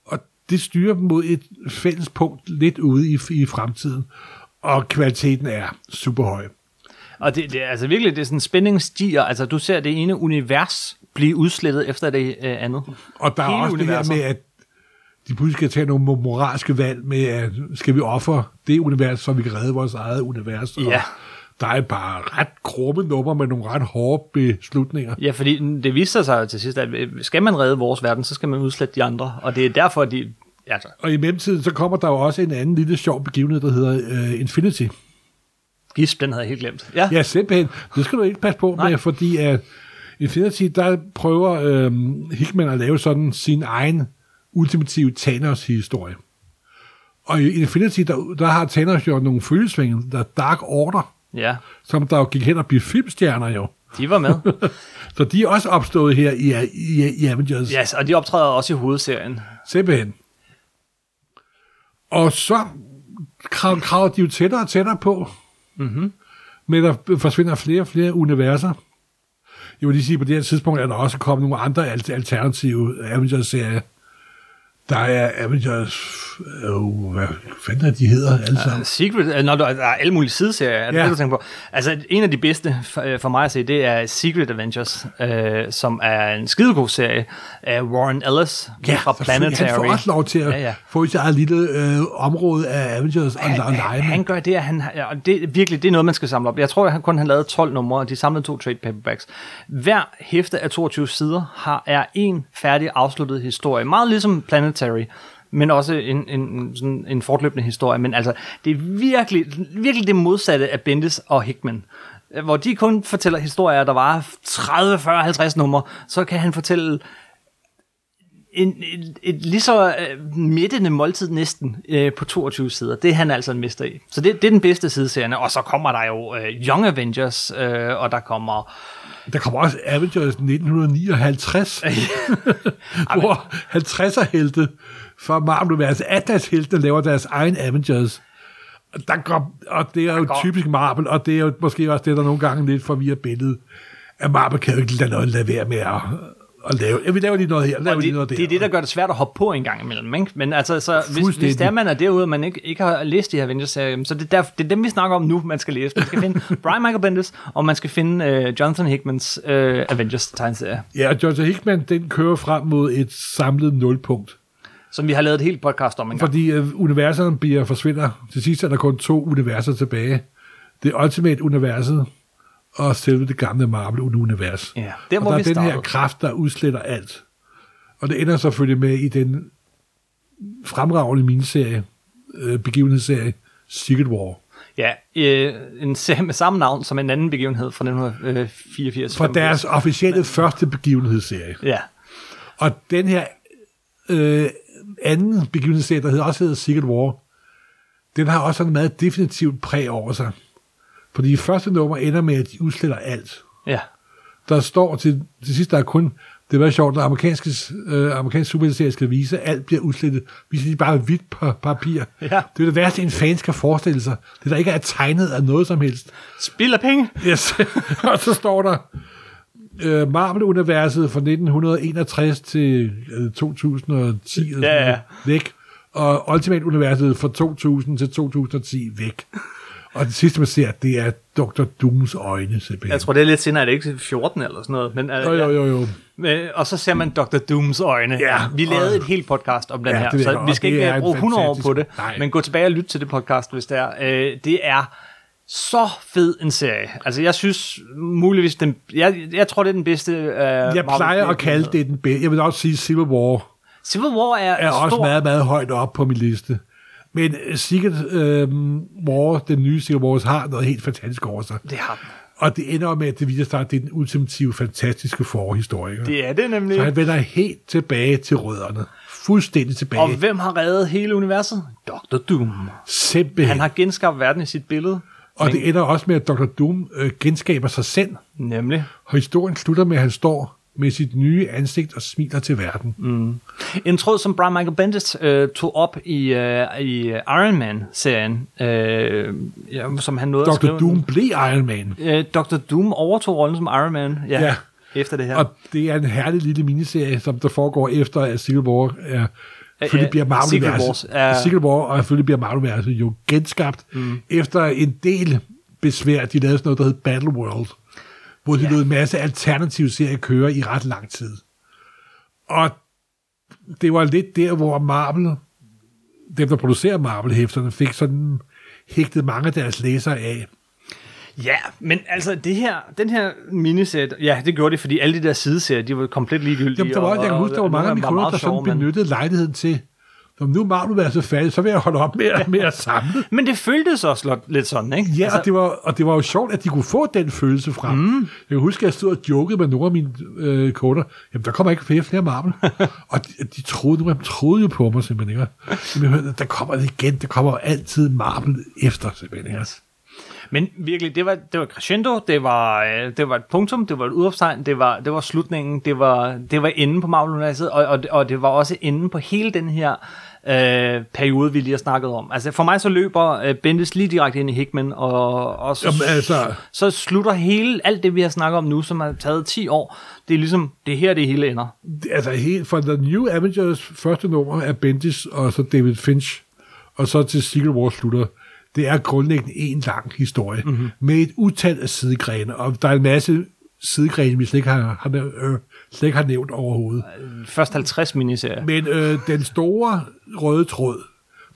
Og det styrer mod et fælles punkt lidt ude i, i fremtiden. Og kvaliteten er super høj. Og det, det er altså virkelig, det er sådan spændingen stiger. Altså du ser det ene univers blive udslettet efter det øh, andet. Og der Hele er også universer. Det her med, at de pludselig skal tage nogle moralske valg med, at skal vi ofre det univers, så vi kan redde vores eget univers. Ja. Og der er bare ret grumme nummer med nogle ret hårde beslutninger. Ja, fordi det viser sig til sidst, at skal man redde vores verden, så skal man udslette de andre. Og det er derfor, at de... Altså. Og i mellemtiden, så kommer der jo også en anden lille sjov begivenhed, der hedder uh, Infinity. Gisp, den havde jeg helt glemt. Ja, ja simpelthen. Det skal du ikke passe på Nej. med, fordi at Infinity, der prøver uh, Hickman at lave sådan sin egen ultimative Thanos-historie. Og i Infinity, der, der har Thanos jo nogle følgesving, der Dark Order, ja. som der jo gik hen og blev filmstjerner jo. De var med. Så de er også opstået her i, i, i Avengers. Ja, yes, og de optræder også i hovedserien. Simpelthen. Og så krav, krav de jo tættere og tættere på, mm-hmm. men der forsvinder flere og flere universer. Jeg vil lige sige, på det her tidspunkt er der også kommet nogle andre alternative Avengers-serier. Der er Avengers, øh, hvad fanden er de hedder alle sammen? Uh, Secret, når der er alle mulige sideserier, er det ja. det, du tænker på? Altså, en af de bedste for mig at se, det er Secret Avengers, øh, som er en skidegod serie af Warren Ellis ja, fra Planetary. Ja, han får også lov til at ja, ja. få et lille øh, område af Avengers og lege med. Han gør det, og han, og det, virkelig, det er noget, man skal samle op. Jeg tror, han kun har lavet tolv numre, og de samlede to trade paperbacks. Hver hæfte af toogtyve sider har, er en færdig afsluttet historie. Meget ligesom Planetary, men også en, en, sådan en fortløbende historie, men altså, det er virkelig, virkelig det modsatte af Bendis og Hickman, hvor de kun fortæller historier, der var tredive, fyrre, halvtreds numre, så kan han fortælle en, et, et lige så mættende måltid næsten øh, på toogtyve sider. Det er han altså en mester i. Så det, det er den bedste sideserien, og så kommer der jo øh, Young Avengers, øh, og der kommer... Der kommer også Avengers nitten nioghalvtreds, hvor halvtredser-helte fra Marvel-universet, Atlas-heltene laver deres egen Avengers. Der går, og det er jo typisk Marvel, og det er jo måske også det, der nogle gange lidt forvirrer billedet, at Marvel kan jo ikke lade, noget, lade være med at, at lave. Ja, vi laver lige noget her, laver det, lige noget der. Det er det, der gør det svært at hoppe på en gang imellem, ikke? Men altså, så hvis, hvis der man er derude, man ikke, ikke har læst de her Avengers-serier, så det er, der, det er dem, vi snakker om nu, man skal læse. Man skal finde Brian Michael Bendis, og man skal finde uh, Jonathan Hickmans uh, Avengers-tegnserie. Ja, og Jonathan Hickman, den kører frem mod et samlet nulpunkt. Som vi har lavet et helt podcast om en gang. Fordi uh, universerne bliver forsvinder. Til sidst er der kun to universer tilbage. Det Ultimate universet, og selve det gamle Marvel-univers. Ja, der, hvor og der vi er den her kraft, der udsletter alt. Og det ender selvfølgelig med i den fremragende miniserie, øh, begivenhedsserie, Secret War. Ja, øh, en serie med samme navn som en anden begivenhed fra nitten fireogfirs. Fra deres officielle første begivenhedsserie. Ja. Og den her øh, anden begivenhedsserie, der hedder, også hedder Secret War, den har også en meget definitivt præg over sig. Fordi første nummer ender med, at de udsletter alt. Ja. Der står til, til sidst, der er kun Det var sjovt, når amerikanske, øh, amerikanske superhelteserier skal vise, alt bliver udslettet. Hvis de bare er hvidt på papir. Ja. Det er det værste, en fan skal forestille sig. Det, der ikke er tegnet af noget som helst. Spild af penge. Yes. Og så står der øh, Marvel-universet fra nitten enogtres til øh, to tusind og ti. Ja, ja. Væk. Og Ultimate-universet fra to tusind til to tusind og ti. Væk. Og det sidste, man ser, det er doktor Dooms øjne. Simpelthen. Jeg tror, det er lidt senere, er det ikke fjorten eller sådan noget? Men, jo, jo, jo, jo. Og så ser man doktor Dooms øjne. Ja, vi lavede et helt podcast om den ja, her, så vi skal ikke bruge hundrede år på det. Nej. Men gå tilbage og lyt til det podcast, hvis det er. Det er så fed en serie. Altså, jeg synes muligvis, den, jeg, jeg tror, det er den bedste. Uh, jeg plejer at kalde det den bedste. Jeg vil også sige Civil War. Civil War er, er også stor... meget, meget højt op på min liste. Men Secret øh, War, den nye Secret Wars, har noget helt fantastisk over sig. Det har den. Og det ender med, at det viser sig, at det er den ultimative, fantastiske forhistoriker. Det er det nemlig. Så han vender helt tilbage til rødderne. Fuldstændig tilbage. Og hvem har reddet hele universet? doktor Doom. Simpelthen. Han har genskabt verden i sit billede. Og men... det ender også med, at doktor Doom øh, genskaber sig selv. Nemlig. Og historien slutter med, at han står... med sit nye ansigt og smiler til verden. Mm. En tråd, som Brian Michael Bendis øh, tog op i, øh, i Iron Man-serien, øh, ja, som han nåede doktor at skrive. doktor Doom blev Iron Man. Øh, doktor Doom overtog rollen som Iron Man, ja, ja, efter det her. Og det er en herlig lille miniserie, som der foregår efter, at Civil War er... selvfølgelig bliver Marvel-universet uh, uh, Marvel jo genskabt, mm. efter en del besvær. De lavede sådan noget, der hed Battle World, hvor de ja. lod en masse alternative serier køre i ret lang tid. Og det var lidt der, hvor Marvel, dem der producerer Marvel-hæfterne, fik sådan hægtet mange af deres læsere af. Ja, men altså det her, den her miniserie, ja, det gjorde det, fordi alle de der sideserier, de var komplet ligegyldige. Jamen, der var, og, jeg kan huske, der var mange af mine kunder, der sådan benyttede lejligheden til... om nu Marvel var så færdig, så vil jeg holde op med, ja. med at samle. Men det føltes også lidt sådan, ikke? Ja, altså... og, det var, og det var jo sjovt, at de kunne få den følelse frem. Mm. Jeg kan huske, at jeg stod og jokede med nogle af mine øh, kunder. Jamen, der kommer ikke flere, flere Marvel. og de, de troede, de troede jo på mig simpelthen. Ikke? Der kommer det igen. Der kommer altid Marvel efter, simpelthen. Yes. Men virkelig, det var, det var crescendo, det var, det var et punktum, det var et udopstegn, det var, det var slutningen, det var, det var enden på Marvel-universet, og, og, og det var også enden på hele den her øh, periode, vi lige har snakket om. Altså for mig så løber øh, Bendis lige direkte ind i Hickman, og, og så, jamen, altså. så slutter hele, alt det vi har snakket om nu, som har taget ti år, det er ligesom, det er her, det hele ender. Altså helt fra The New Avengers første nummer af Bendis, og så David Finch, og så til Secret War slutter. Det er grundlæggende en lang historie, mm-hmm. med et utal af sidegrene, og der er en masse sidegrene, vi slet ikke har, har, øh, slet ikke har nævnt overhovedet. Først halvtreds miniserier. Men øh, den store røde tråd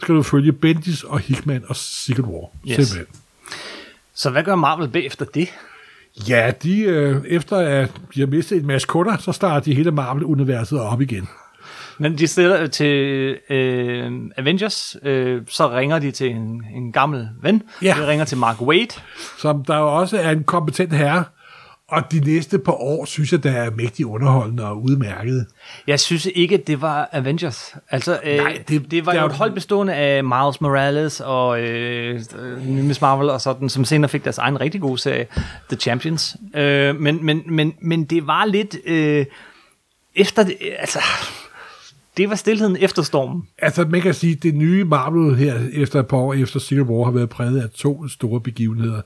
skal du følge Bendis og Hickman og Secret War. Yes. Simpelthen. Så hvad gør Marvel bagefter det? Ja, de, øh, efter at de har mistet en masse kunder, så starter de hele Marvel-universet op igen. Men de stiller til øh, Avengers, øh, så ringer de til en, en gammel ven. Ja. De ringer til Mark Waid. Som der jo også er en kompetent herre. Og de næste par år, synes jeg, der er mægtig underholdende og udmærket. Jeg synes ikke, at det var Avengers. Altså, øh, nej, det, det var jo et hold bestående af Miles Morales og øh, Miss Marvel og sådan, som senere fik deres egen rigtig gode serie, The Champions. Øh, men, men, men, men det var lidt... Øh, efter det... Altså... Det var stilheden efter stormen. Altså, man kan sige, at det nye Marvel her, efter et par år efter Secret War, har været præget af to store begivenheder.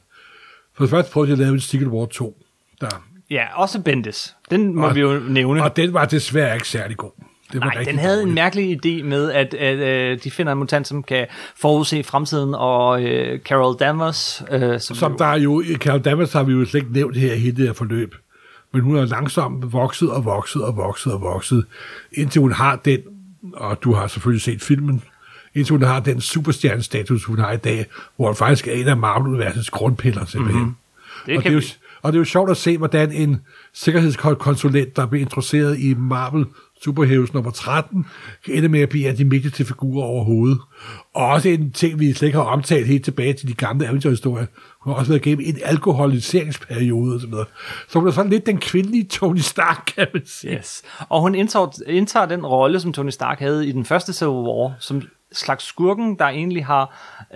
For det første prøvede jeg at lave en Secret War to. Der. Ja, også Bendis. Den må og, vi jo nævne. Og den var desværre ikke særlig god. Den Nej, den havde dårlig. En mærkelig idé med, at, at, at de finder en mutant, som kan forudse fremtiden, og uh, Carol Danvers... Uh, som som jo. Der jo... Carol Danvers har vi jo slet ikke nævnt her i hele det her forløb. Men hun er langsomt vokset og vokset og vokset og vokset, indtil hun har den, og du har selvfølgelig set filmen, indtil hun har den superstjernestatus, hun har i dag, hvor hun faktisk er en af Marvel-universets grundpiller, simpelthen. Mm-hmm. Det og, det jo, og det er jo sjovt at se, hvordan en sikkerhedskonsulent, der blev introduceret i Marvel Superheroes nummer tretten, kan ende med at blive af de vigtigste figurer overhovedet. Og også en ting, vi slet ikke har omtalt helt tilbage til de gamle Avenger-historier. Hun har også været igennem en alkoholiseringsperiode og så videre. Så hun er sådan lidt den kvindelige Tony Stark, kan man sige. Yes. Og hun indtager, indtager den rolle, som Tony Stark havde i den første Civil War, som slags skurken, der egentlig har,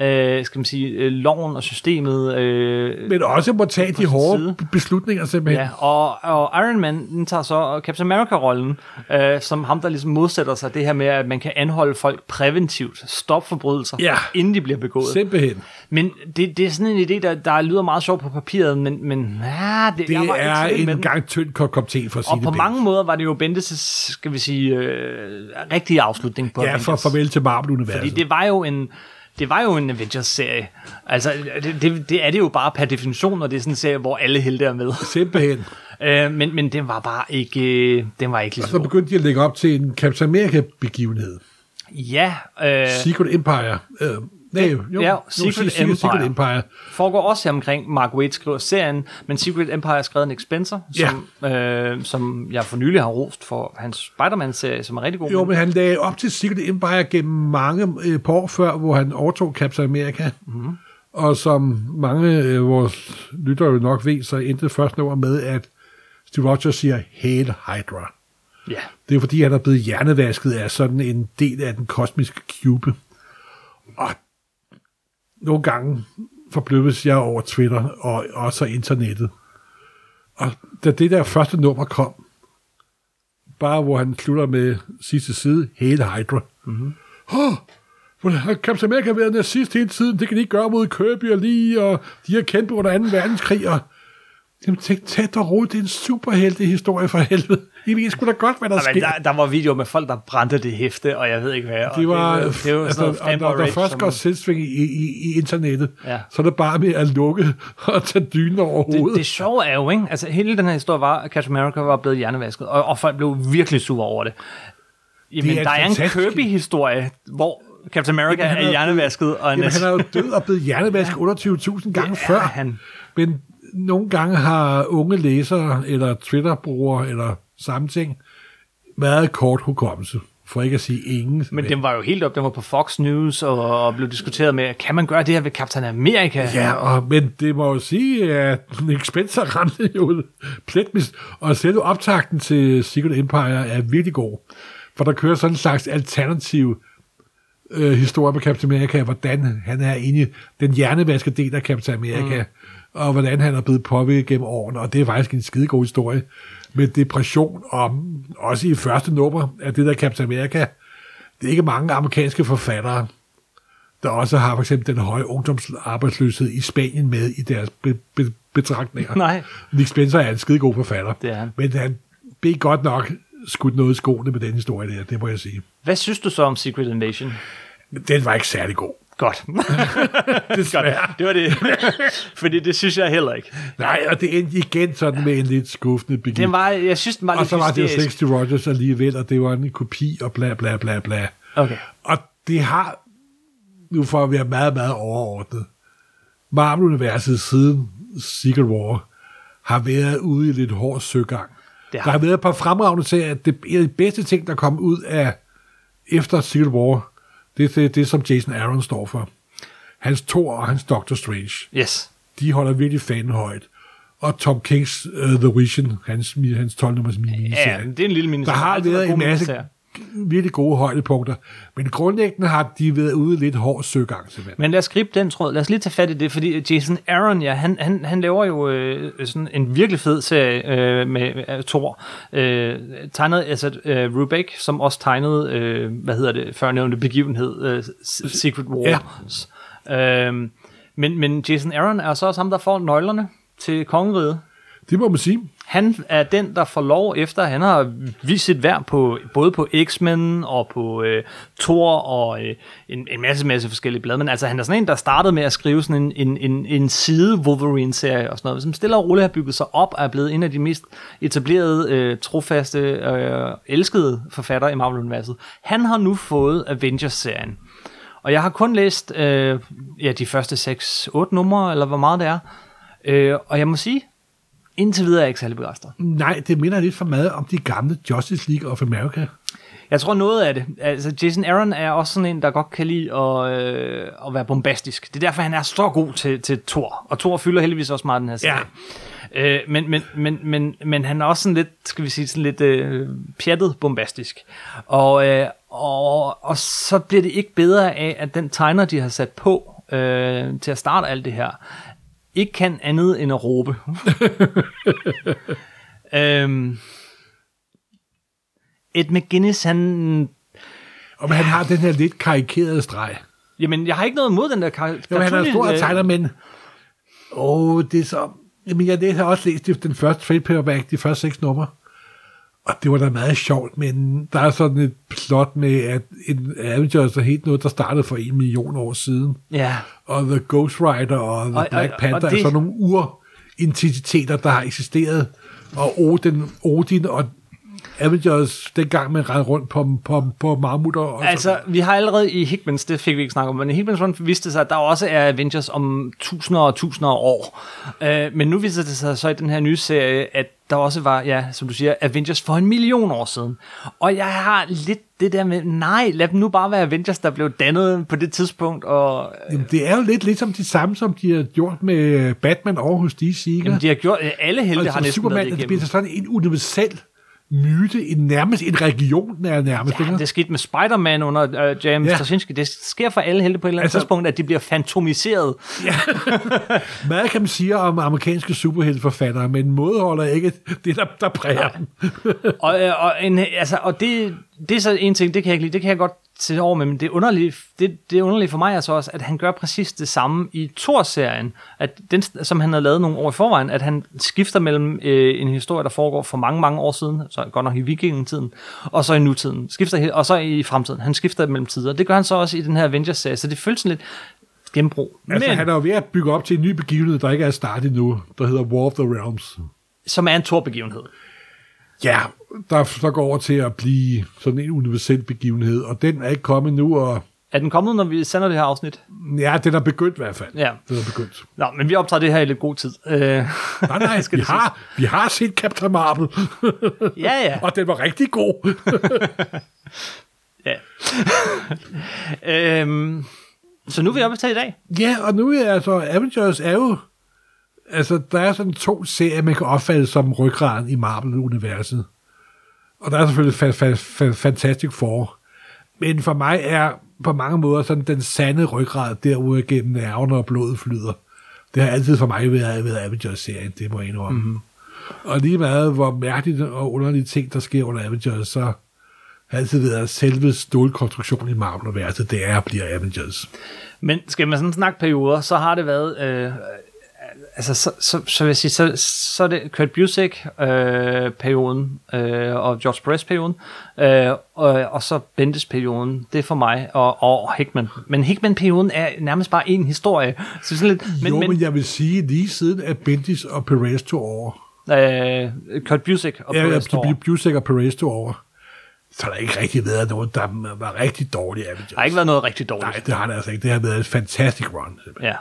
øh, skal man sige, loven og systemet. Øh, Men også må tage de hårde side. beslutninger simpelthen. Ja, og, og Iron Man tager så Captain America-rollen, øh, som ham, der ligesom modsætter sig det her med, at man kan anholde folk præventivt, stoppe forbrydelser, ja. inden de bliver begået. Simpelthen. Men det, det er sådan en idé, der, der lyder meget sjov på papiret, men, men ah, det, det jeg var er ikke en gang tynd kop te for at sige og det. Og på mange måder var det jo Bendis', skal vi sige, øh, rigtige afslutning på. Ja, for farvel til Marvel-universet. Fordi det var jo en, det var jo en Avengers-serie. Altså, det, det, det er det jo bare per definition, og det er sådan en serie, hvor alle helte er med. Simpelthen. Øh, men, men den var bare ikke, den var ikke lige så. Og så begyndte de at lægge op til en Captain America-begivenhed. Ja. Øh, Secret Empire. Øh, Nej, jo. Ja, Secret, Secret, Empire. Secret Empire foregår også her omkring. Mark Waid skriver serien, men Secret Empire er skrevet af Nick Spencer, som, ja. øh, som jeg for nylig har rost for hans Spider-Man-serie, som er rigtig god. Jo, men han lagde op til Secret Empire gennem mange øh, år før, hvor han overtog Captain America. Mm-hmm. Og som mange øh, vores lyttere nok ved, så endte det første år med, at Steve Rogers siger, Hail Hydra. Ja. Det er fordi, han er blevet hjernevasket af sådan en del af den kosmiske cube. Og nogle gange forbløffes jeg over Twitter og også internettet. Og da det der første nummer kom, bare hvor han slutter med sidste side, Hail Hydra. Mm-hmm. Åh, oh, Captain America har været nazist hele tiden, det kan de ikke gøre mod Kirby og lige, og de har kæmpet under anden verdenskrig, og jamen, tænk tæt og roligt, det er en superheltehistorie for helvede. I ved sgu da godt, hvad der ja, skete. Der, der var videoer med folk, der brændte det hæfte, og jeg ved ikke hvad. Det var, det, det, det var sådan altså, noget der først går selvsving i, i, i internettet, ja. så er det bare med at lukke og tage dynen over hovedet. Det, det sjove er jo, ikke? Altså hele den her historie var, at Captain America var blevet hjernevasket, og, og folk blev virkelig sure over det. Jamen, det er der er en Kirby-historie, hvor Captain America jamen, er, er hjernevasket. Og jamen, han er jo død og blevet hjernevasket otteogtyve tusind gange før. Han. Men nogle gange har unge læsere, eller Twitter-brugere, eller samme ting, meget kort hukommelse, for ikke at sige ingen. Men den var jo helt op, den var på Fox News, og, og blev diskuteret med, kan man gøre det her ved Captain America? Ja, og, men det må jo sige, at Nick Spencer ramte jo pletmist, og selve optakten til Secret Empire er virkelig god, for der kører sådan en slags alternativ øh, historie med Captain America, hvordan han er inde i den hjernevaskede del af Captain America, mm. og hvordan han er blevet påvirket gennem årene, og det er faktisk en skidegod historie, med depression, og også i første nummer af det der Captain America, det er ikke mange amerikanske forfattere, der også har for eksempel den høje ungdomsarbejdsløshed i Spanien med i deres be- be- betragtninger. Nej. Nick Spencer er en skidegod forfatter, det er han. Men han blev godt nok skudt noget i skoene med den historie der, det må jeg sige. Hvad synes du så om Secret Invasion? Den var ikke særlig god. Godt. det, Godt. det var det. Fordi det synes jeg heller ikke. Nej, og det endte igen sådan med en lidt skuffende begivenhed. Den var, jeg synes, den var lidt hysterisk. Og så var det jo Steve Rogers alligevel, og det var en kopi, og bla bla bla bla. Okay. Og det har, nu for at være meget, meget overordnet, Marvel-universet siden Secret War har været ude i lidt hård søgang. Har. Der har været et par fremragende til, at det er de bedste ting, der kom ud af efter Secret War. Det er det, som Jason Aaron står for. Hans Thor og hans Doctor Strange. Yes. De holder virkelig fanen højt. Og Tom Kings uh, The Vision, hans, hans tolv-nummers miniserie. Ja, det er en lille miniserie. Der har været en masse miniserie. Virkelig gode højdepunkter. Men grundlæggende har de været ude lidt hård søgang, simpelthen. Men lad os gribe den tråd. Lad os lige tage fat i det, fordi Jason Aaron, ja, han, han, han laver jo øh, sådan en virkelig fed serie øh, med øh, Thor. Øh, tegnet altså øh, Rubeck, som også tegnede, øh, hvad hedder det, førnævnte begivenhed, øh, Secret Wars. Ja. Øh, men, men Jason Aaron er så også ham, der får nøglerne til kongeriget. Det må man sige. Han er den, der får lov efter, han har vist sit værd på, både på X-Men og på øh, Thor og øh, en, en masse, masse forskellige blade. Men altså, han er sådan en, der startede med at skrive sådan en, en, en side Wolverine-serie og sådan noget, som stille og roligt har bygget sig op og er blevet en af de mest etablerede, øh, trofaste, øh, elskede forfattere i Marvel-universet. Han har nu fået Avengers-serien. Og jeg har kun læst øh, ja, de første seks otte numre, eller hvor meget det er. Øh, og jeg må sige, indtil videre er jeg ikke særlig begejstret. Nej, det minder lidt for meget om de gamle Justice League of America. Jeg tror noget af det. Altså, Jason Aaron er også sådan en, der godt kan lide at, øh, at være bombastisk. Det er derfor, han er så god til, til Thor. Og Thor fylder heldigvis også meget den her serie. Ja. Øh, men, men, men, men, men han er også sådan lidt, skal vi sige, sådan lidt øh, pjattet bombastisk. Og, øh, Og, og så bliver det ikke bedre af, at den tegner, de har sat på øh, til at starte alt det her, ikke kan andet end at råbe. øhm, Ed McGuinness, han... Og han har den her lidt karikerede streg. Jamen, jeg har ikke noget imod den der karikatur. Jamen, han er stor og tegner, men... Åh, oh, det er så... Jamen, jeg har også læst den første trade paperback, de første seks numre. Og det var da meget sjovt, men der er sådan et plot med, at en Avengers er helt noget, der startede for en million år siden. Ja. Og The Ghost Rider og The og, Black Panther og, og det... er sådan nogle urentiteter, der har eksisteret. Og Odin, Odin og Avengers dengang, man rendte rundt på, på, på marmutter. Og altså, sådan. Vi har allerede i Hickmans, det fik vi ikke snakket om, men i Hickmans run viste sig, at der også er Avengers om tusinder og tusinder af år. Uh, men nu viser det sig så i den her nye serie, at der også var, ja, som du siger, Avengers for en million år siden. Og jeg har lidt det der med, nej, lad dem nu bare være Avengers, der blev dannet på det tidspunkt. Og, øh... jamen, det er jo lidt ligesom det samme, som de har gjort med Batman over hos D C. Ikke? Jamen, de har gjort, alle helte har næsten Superman, været igennem. Og Superman, det bliver sådan en universel myte, en, nærmest en region, der er nærmest. Ja, det er sket med Spider-Man under uh, James ja. Straczynski. Det sker for alle helte på et eller andet altså, tidspunkt, at de bliver fantomiseret. Ja. Meget kan man sige om amerikanske superhelteforfattere, men modholder ikke det, der, der præger dem. og og, en, altså, og det, det er så en ting, det kan jeg ikke lide, det kan jeg godt sætte over med, men det underlige, det, det underlige for mig altså også, at han gør præcis det samme i Thor-serien, at den, som han havde lavet nogle år i forvejen, at han skifter mellem øh, en historie, der foregår for mange, mange år siden, så godt nok i vikingetiden, og så i nutiden, skifter, og så i fremtiden. Han skifter mellem tider. Det gør han så også i den her Avengers-serie, så det føles lidt genbrug. Altså, men han er jo ved at bygge op til en ny begivenhed, der ikke er startet nu, der hedder War of the Realms. Som er en Thor-begivenhed. Ja, der så går over til at blive sådan en universel begivenhed, og den er ikke kommet nu. Og... er den kommet, når vi sender det her afsnit? Ja, den er begyndt i hvert fald. Ja. Den er begyndt. Nå, men vi optager det her i lidt god tid. Øh... Nej, nej, vi har, vi har set Captain Marvel. ja, ja. Og den var rigtig god. ja. øhm, så nu er vi oppe til i dag. Ja, og nu er altså Avengers er jo... altså, der er sådan to serier, man kan opfatte som rygraden i Marvel-universet. Og der er selvfølgelig fa- fa- fa- Fantastic Four. Men for mig er på mange måder sådan den sande rygrad derude gennem nerverne og blodet flyder. Det har altid for mig været ved Avengers-serien, det må jeg indrømme. Mm-hmm. Og lige meget hvor mærkeligt og underlige ting, der sker under Avengers, så har altid været selve stålkonstruktionen i Marvel-universet, det er og bliver Avengers. Men skal man sådan snakke perioder, så har det været... Øh altså, så, så, så vil jeg sige, så, så er det Kurt Busiek-perioden, øh, øh, og George Perez-perioden, øh, og, og så Bendis-perioden, det er for mig, og, og Hickman. Men Hickman-perioden er nærmest bare en historie. Så sådan lidt, men, jo, men, men jeg vil sige, lige siden at Bendis og Perez tog over. Øh, Kurt Busiek og ja, Perez tog over. Busiek og Perez tog over. Så har der ikke rigtig været noget, der var rigtig dårligt. Der har ikke været noget rigtig dårligt. Nej, det har der altså ikke. Det har været et fantastisk run. Simpelthen. Ja.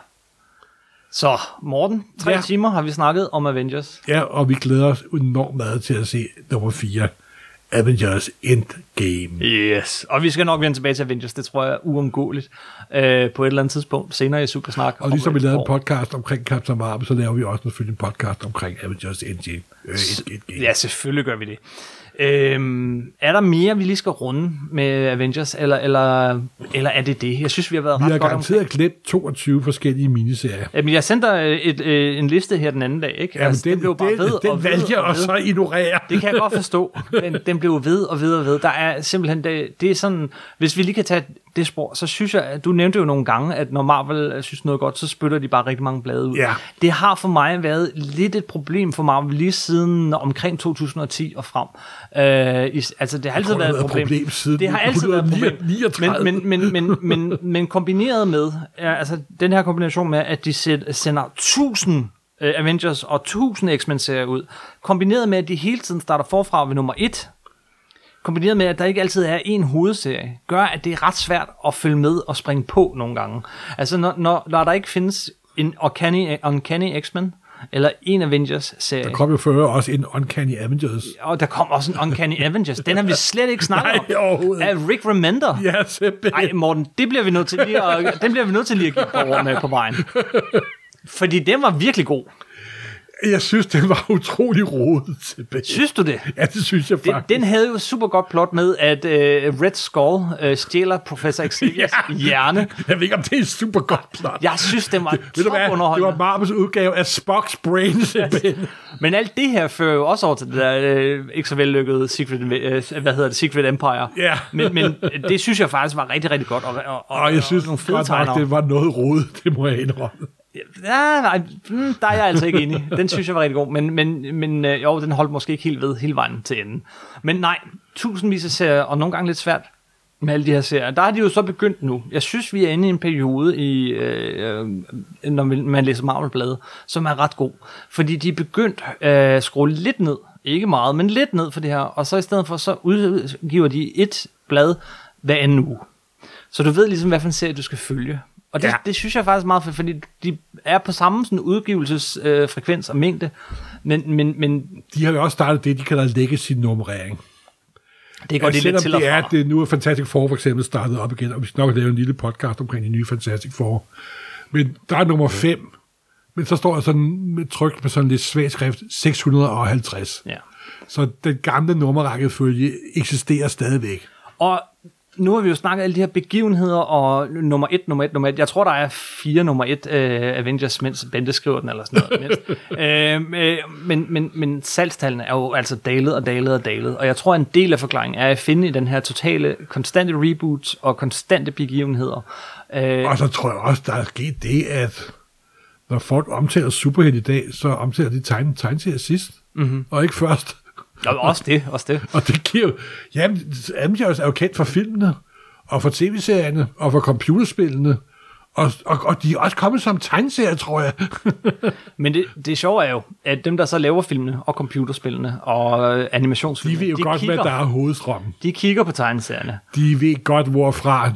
Så, Morten, tre ja. timer har vi snakket om Avengers. Ja, og vi glæder os enormt meget til at se nummer fire, Avengers Endgame. Yes, og vi skal nok vende tilbage til Avengers, det tror jeg er uundgåeligt, øh, på et eller andet tidspunkt, senere i Supersnak. Og ligesom vi lavede en podcast omkring Captain Marvel, så laver vi også selvfølgelig en podcast omkring Avengers Endgame. Øh, Endgame. Ja, selvfølgelig gør vi det. Øhm, er der mere, vi lige skal runde med Avengers, eller, eller, eller er det det? Jeg synes, vi har været vi ret godt. Vi har garanteret glemt toogtyve forskellige miniserier. Jamen, jeg sendte dig et, øh, en liste her den anden dag, ikke? Jamen, altså, den, den blev bare den, ved den og ved valgte jeg og så ignorere. Det kan jeg godt forstå. Den, den blev ved og ved og ved. Der er simpelthen, det, det er sådan, hvis vi lige kan tage det spor, så synes jeg, at du nævnte jo nogle gange, at når Marvel synes noget godt, så spytter de bare rigtig mange blade ud. Ja. Det har for mig været lidt et problem for Marvel lige siden omkring to tusind og ti og frem. Øh, altså det har altid været et problem. problem det har altid været et problem. Men, men, men, men, men, men kombineret med, ja, altså den her kombination med, at de sender tusind Avengers og tusind X-Men-serier ud, kombineret med, at de hele tiden starter forfra ved nummer et, kombineret med, at der ikke altid er en hovedserie, gør, at det er ret svært at følge med og springe på nogle gange. Altså, når, når, når der ikke findes en Uncanny, uncanny X-Men, eller en Avengers-serie. Der kom jo før også en Uncanny Avengers. Og der kom også en Uncanny Avengers. Den har vi slet ikke snakket om. Nej, overhovedet. Af Rick Remender. Ja, simpelthen. Nej, Morten, det bliver vi nødt til lige at, den bliver vi nødt til lige at give på rundt med på vejen. Fordi den var virkelig god. Jeg synes, det var utrolig rodet tilbage. Synes du det? Ja, det synes jeg faktisk. Den, den havde jo super godt plot med, at uh, Red Skull uh, stjæler Professor Xavier's hjerne. Jeg ved ikke, om det er super godt plot. Jeg synes, det var topunderholdende. Det var Marvels udgave af Spock's brain simpelthen. Men alt det her fører jo også over til det der uh, ikke så vellykkede Secret, uh, hvad hedder det, Secret Empire. Yeah. Men, men det synes jeg faktisk var rigtig, rigtig godt. Og, og, og, og jeg synes, og, og nok, det var noget rodet, det må jeg indrømme. Ja, nej, der er jeg altså ikke enig. Den synes jeg var rigtig god, men, men, men jo, den holdt måske ikke helt ved hele vejen til enden. Men nej, tusindvis af serier, og nogle gange lidt svært med alle de her serier. Der har de jo så begyndt nu. Jeg synes, vi er inde i en periode, i, øh, når man læser Marvel-bladet, som er ret god. Fordi de er begyndt øh, at skrue lidt ned, ikke meget, men lidt ned for det her, og så i stedet for, så udgiver de et blad hver anden uge. Så du ved ligesom, hvad for en serie du skal følge. Og det, ja. det synes jeg faktisk meget fedt, fordi de er på samme sådan udgivelsesfrekvens øh, og mængde, men, men, men... De har jo også startet det, de kalder legacy-nummerering. Det går ja, det lidt til og fra. Det er, det, nu er Fantastic Four for eksempel startet op igen, og vi skal nok lave en lille podcast omkring de nye Fantastic Four. Men der er nummer fem, okay. Men så står der sådan trykt med sådan lidt svag skrift, seks hundrede og halvtreds. Ja. Så den gamle nummerrækkefølge eksisterer stadigvæk. Og... Nu har vi jo snakket alle de her begivenheder, og nummer et, nummer et, nummer et. Jeg tror, der er fire nummer et uh, Avengers, mens Bendis skriver den, eller sådan noget. uh, men men, men salgstallene er jo altså dalet og dalet og dalet. Og jeg tror, en del af forklaringen er at finde i den her totale, konstante reboots og konstante begivenheder. Uh, og så tror jeg også, der er sket det, at når folk omtaler Superheld i dag, så omtaler de tegn, tegn til sidst, mm-hmm. og ikke først. Ja, også det, også det. Og det giver jamen, Avengers er jo kendt for filmene, og for tv-serierne, og for computerspillene, og, og, og de er også kommet som tegneserier, tror jeg. Men det, det sjove er jo, at dem, der så laver filmene, og computerspillene, og animationsfilmene, de ved jo de godt, kigger, hvad der er hovedstrømmen. De kigger på tegneserierne. De ved godt, hvorfra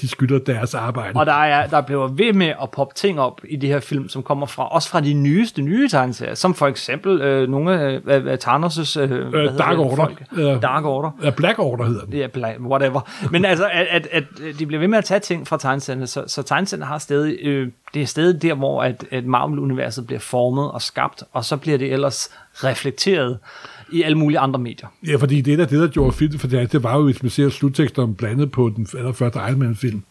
de skylder deres arbejde. Og der, er, der bliver ved med at poppe ting op i de her film, som kommer fra, også fra de nyeste, nye tegneserier, som for eksempel øh, nogle af øh, Thanos' øh, øh, Dark, Order. Dark Order. Ja, Black Order hedder den. Ja, Black, whatever. Men altså, at, at, at de bliver ved med at tage ting fra tegneserierne, så, så tegneserierne har stadig, øh, det er stadig der, hvor at, at Marvel-universet bliver formet og skabt, og så bliver det ellers reflekteret i alle mulige andre medier. Ja, fordi det der, det der gjorde filmen, for det var jo, hvis man ser slutteksterne blandet på den allerførste Iron Man-film,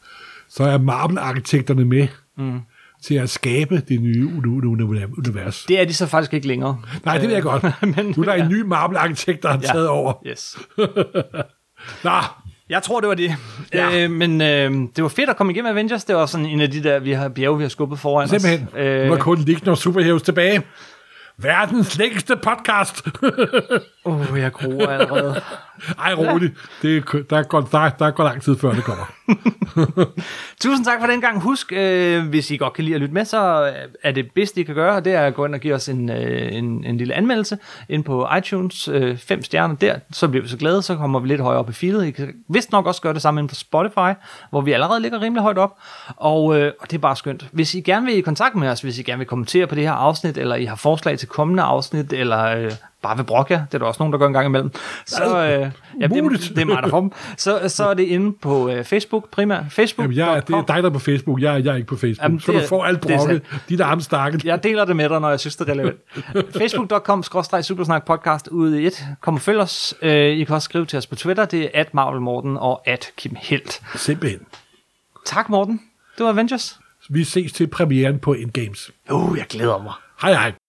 så er Marvel-arkitekterne med mm. til at skabe det nye univers. Det er de så faktisk ikke længere. Nej, det er jeg godt. Men, nu er der ja. en ny Marvel-arkitekt, der har ja. taget over. Yes. Nå, jeg tror, det var det. Ja. Øh, men øh, det var fedt at komme igennem Avengers. Det var sådan en af de der vi har, bjerge, vi har skubbet foran simpelthen. Os. Simpelthen. Øh, nu er kun ligge, når superheroes tilbage. Verdens længste podcast. Åh, oh, jeg gruer allerede. Ej, roligt. Det er, der, går, der, der går lang tid, før det kommer. Tusind tak for den gang. Husk, øh, hvis I godt kan lide at lytte med, så er det bedste, I kan gøre, det er at gå ind og give os en, øh, en, en lille anmeldelse ind på iTunes. Øh, fem stjerner der, så bliver vi så glade, så kommer vi lidt højere op i feedet. I kan vist nok også gøre det samme ind på Spotify, hvor vi allerede ligger rimelig højt op, og, øh, og det er bare skønt. Hvis I gerne vil i kontakt med os, hvis I gerne vil kommentere på det her afsnit, eller I har forslag til kommende afsnit, eller... Øh, bare ved brok, ja. Det er der også nogen, der gør en gang imellem. Så, øh, ja, det, det er mig, der får dem. Så, så er det inde på øh, Facebook primært. Facebook. Jamen, jeg, det er dig, der er på Facebook. Jeg, jeg er ikke på Facebook. Jamen, så det, du får alt brokket. De der armstakket. Jeg deler det med dig, når jeg synes, det er relevant. facebook punktum com skråstreg supersnak podcast ude i et. Kom og følg os. Øh, I kan også skrive til os på Twitter. Det er at Marvel Morten og at Kim Helt. Simpelthen. Tak, Morten. Det var Avengers. Vi ses til premieren på Endgames. Uh, jeg glæder mig. Hej, hej.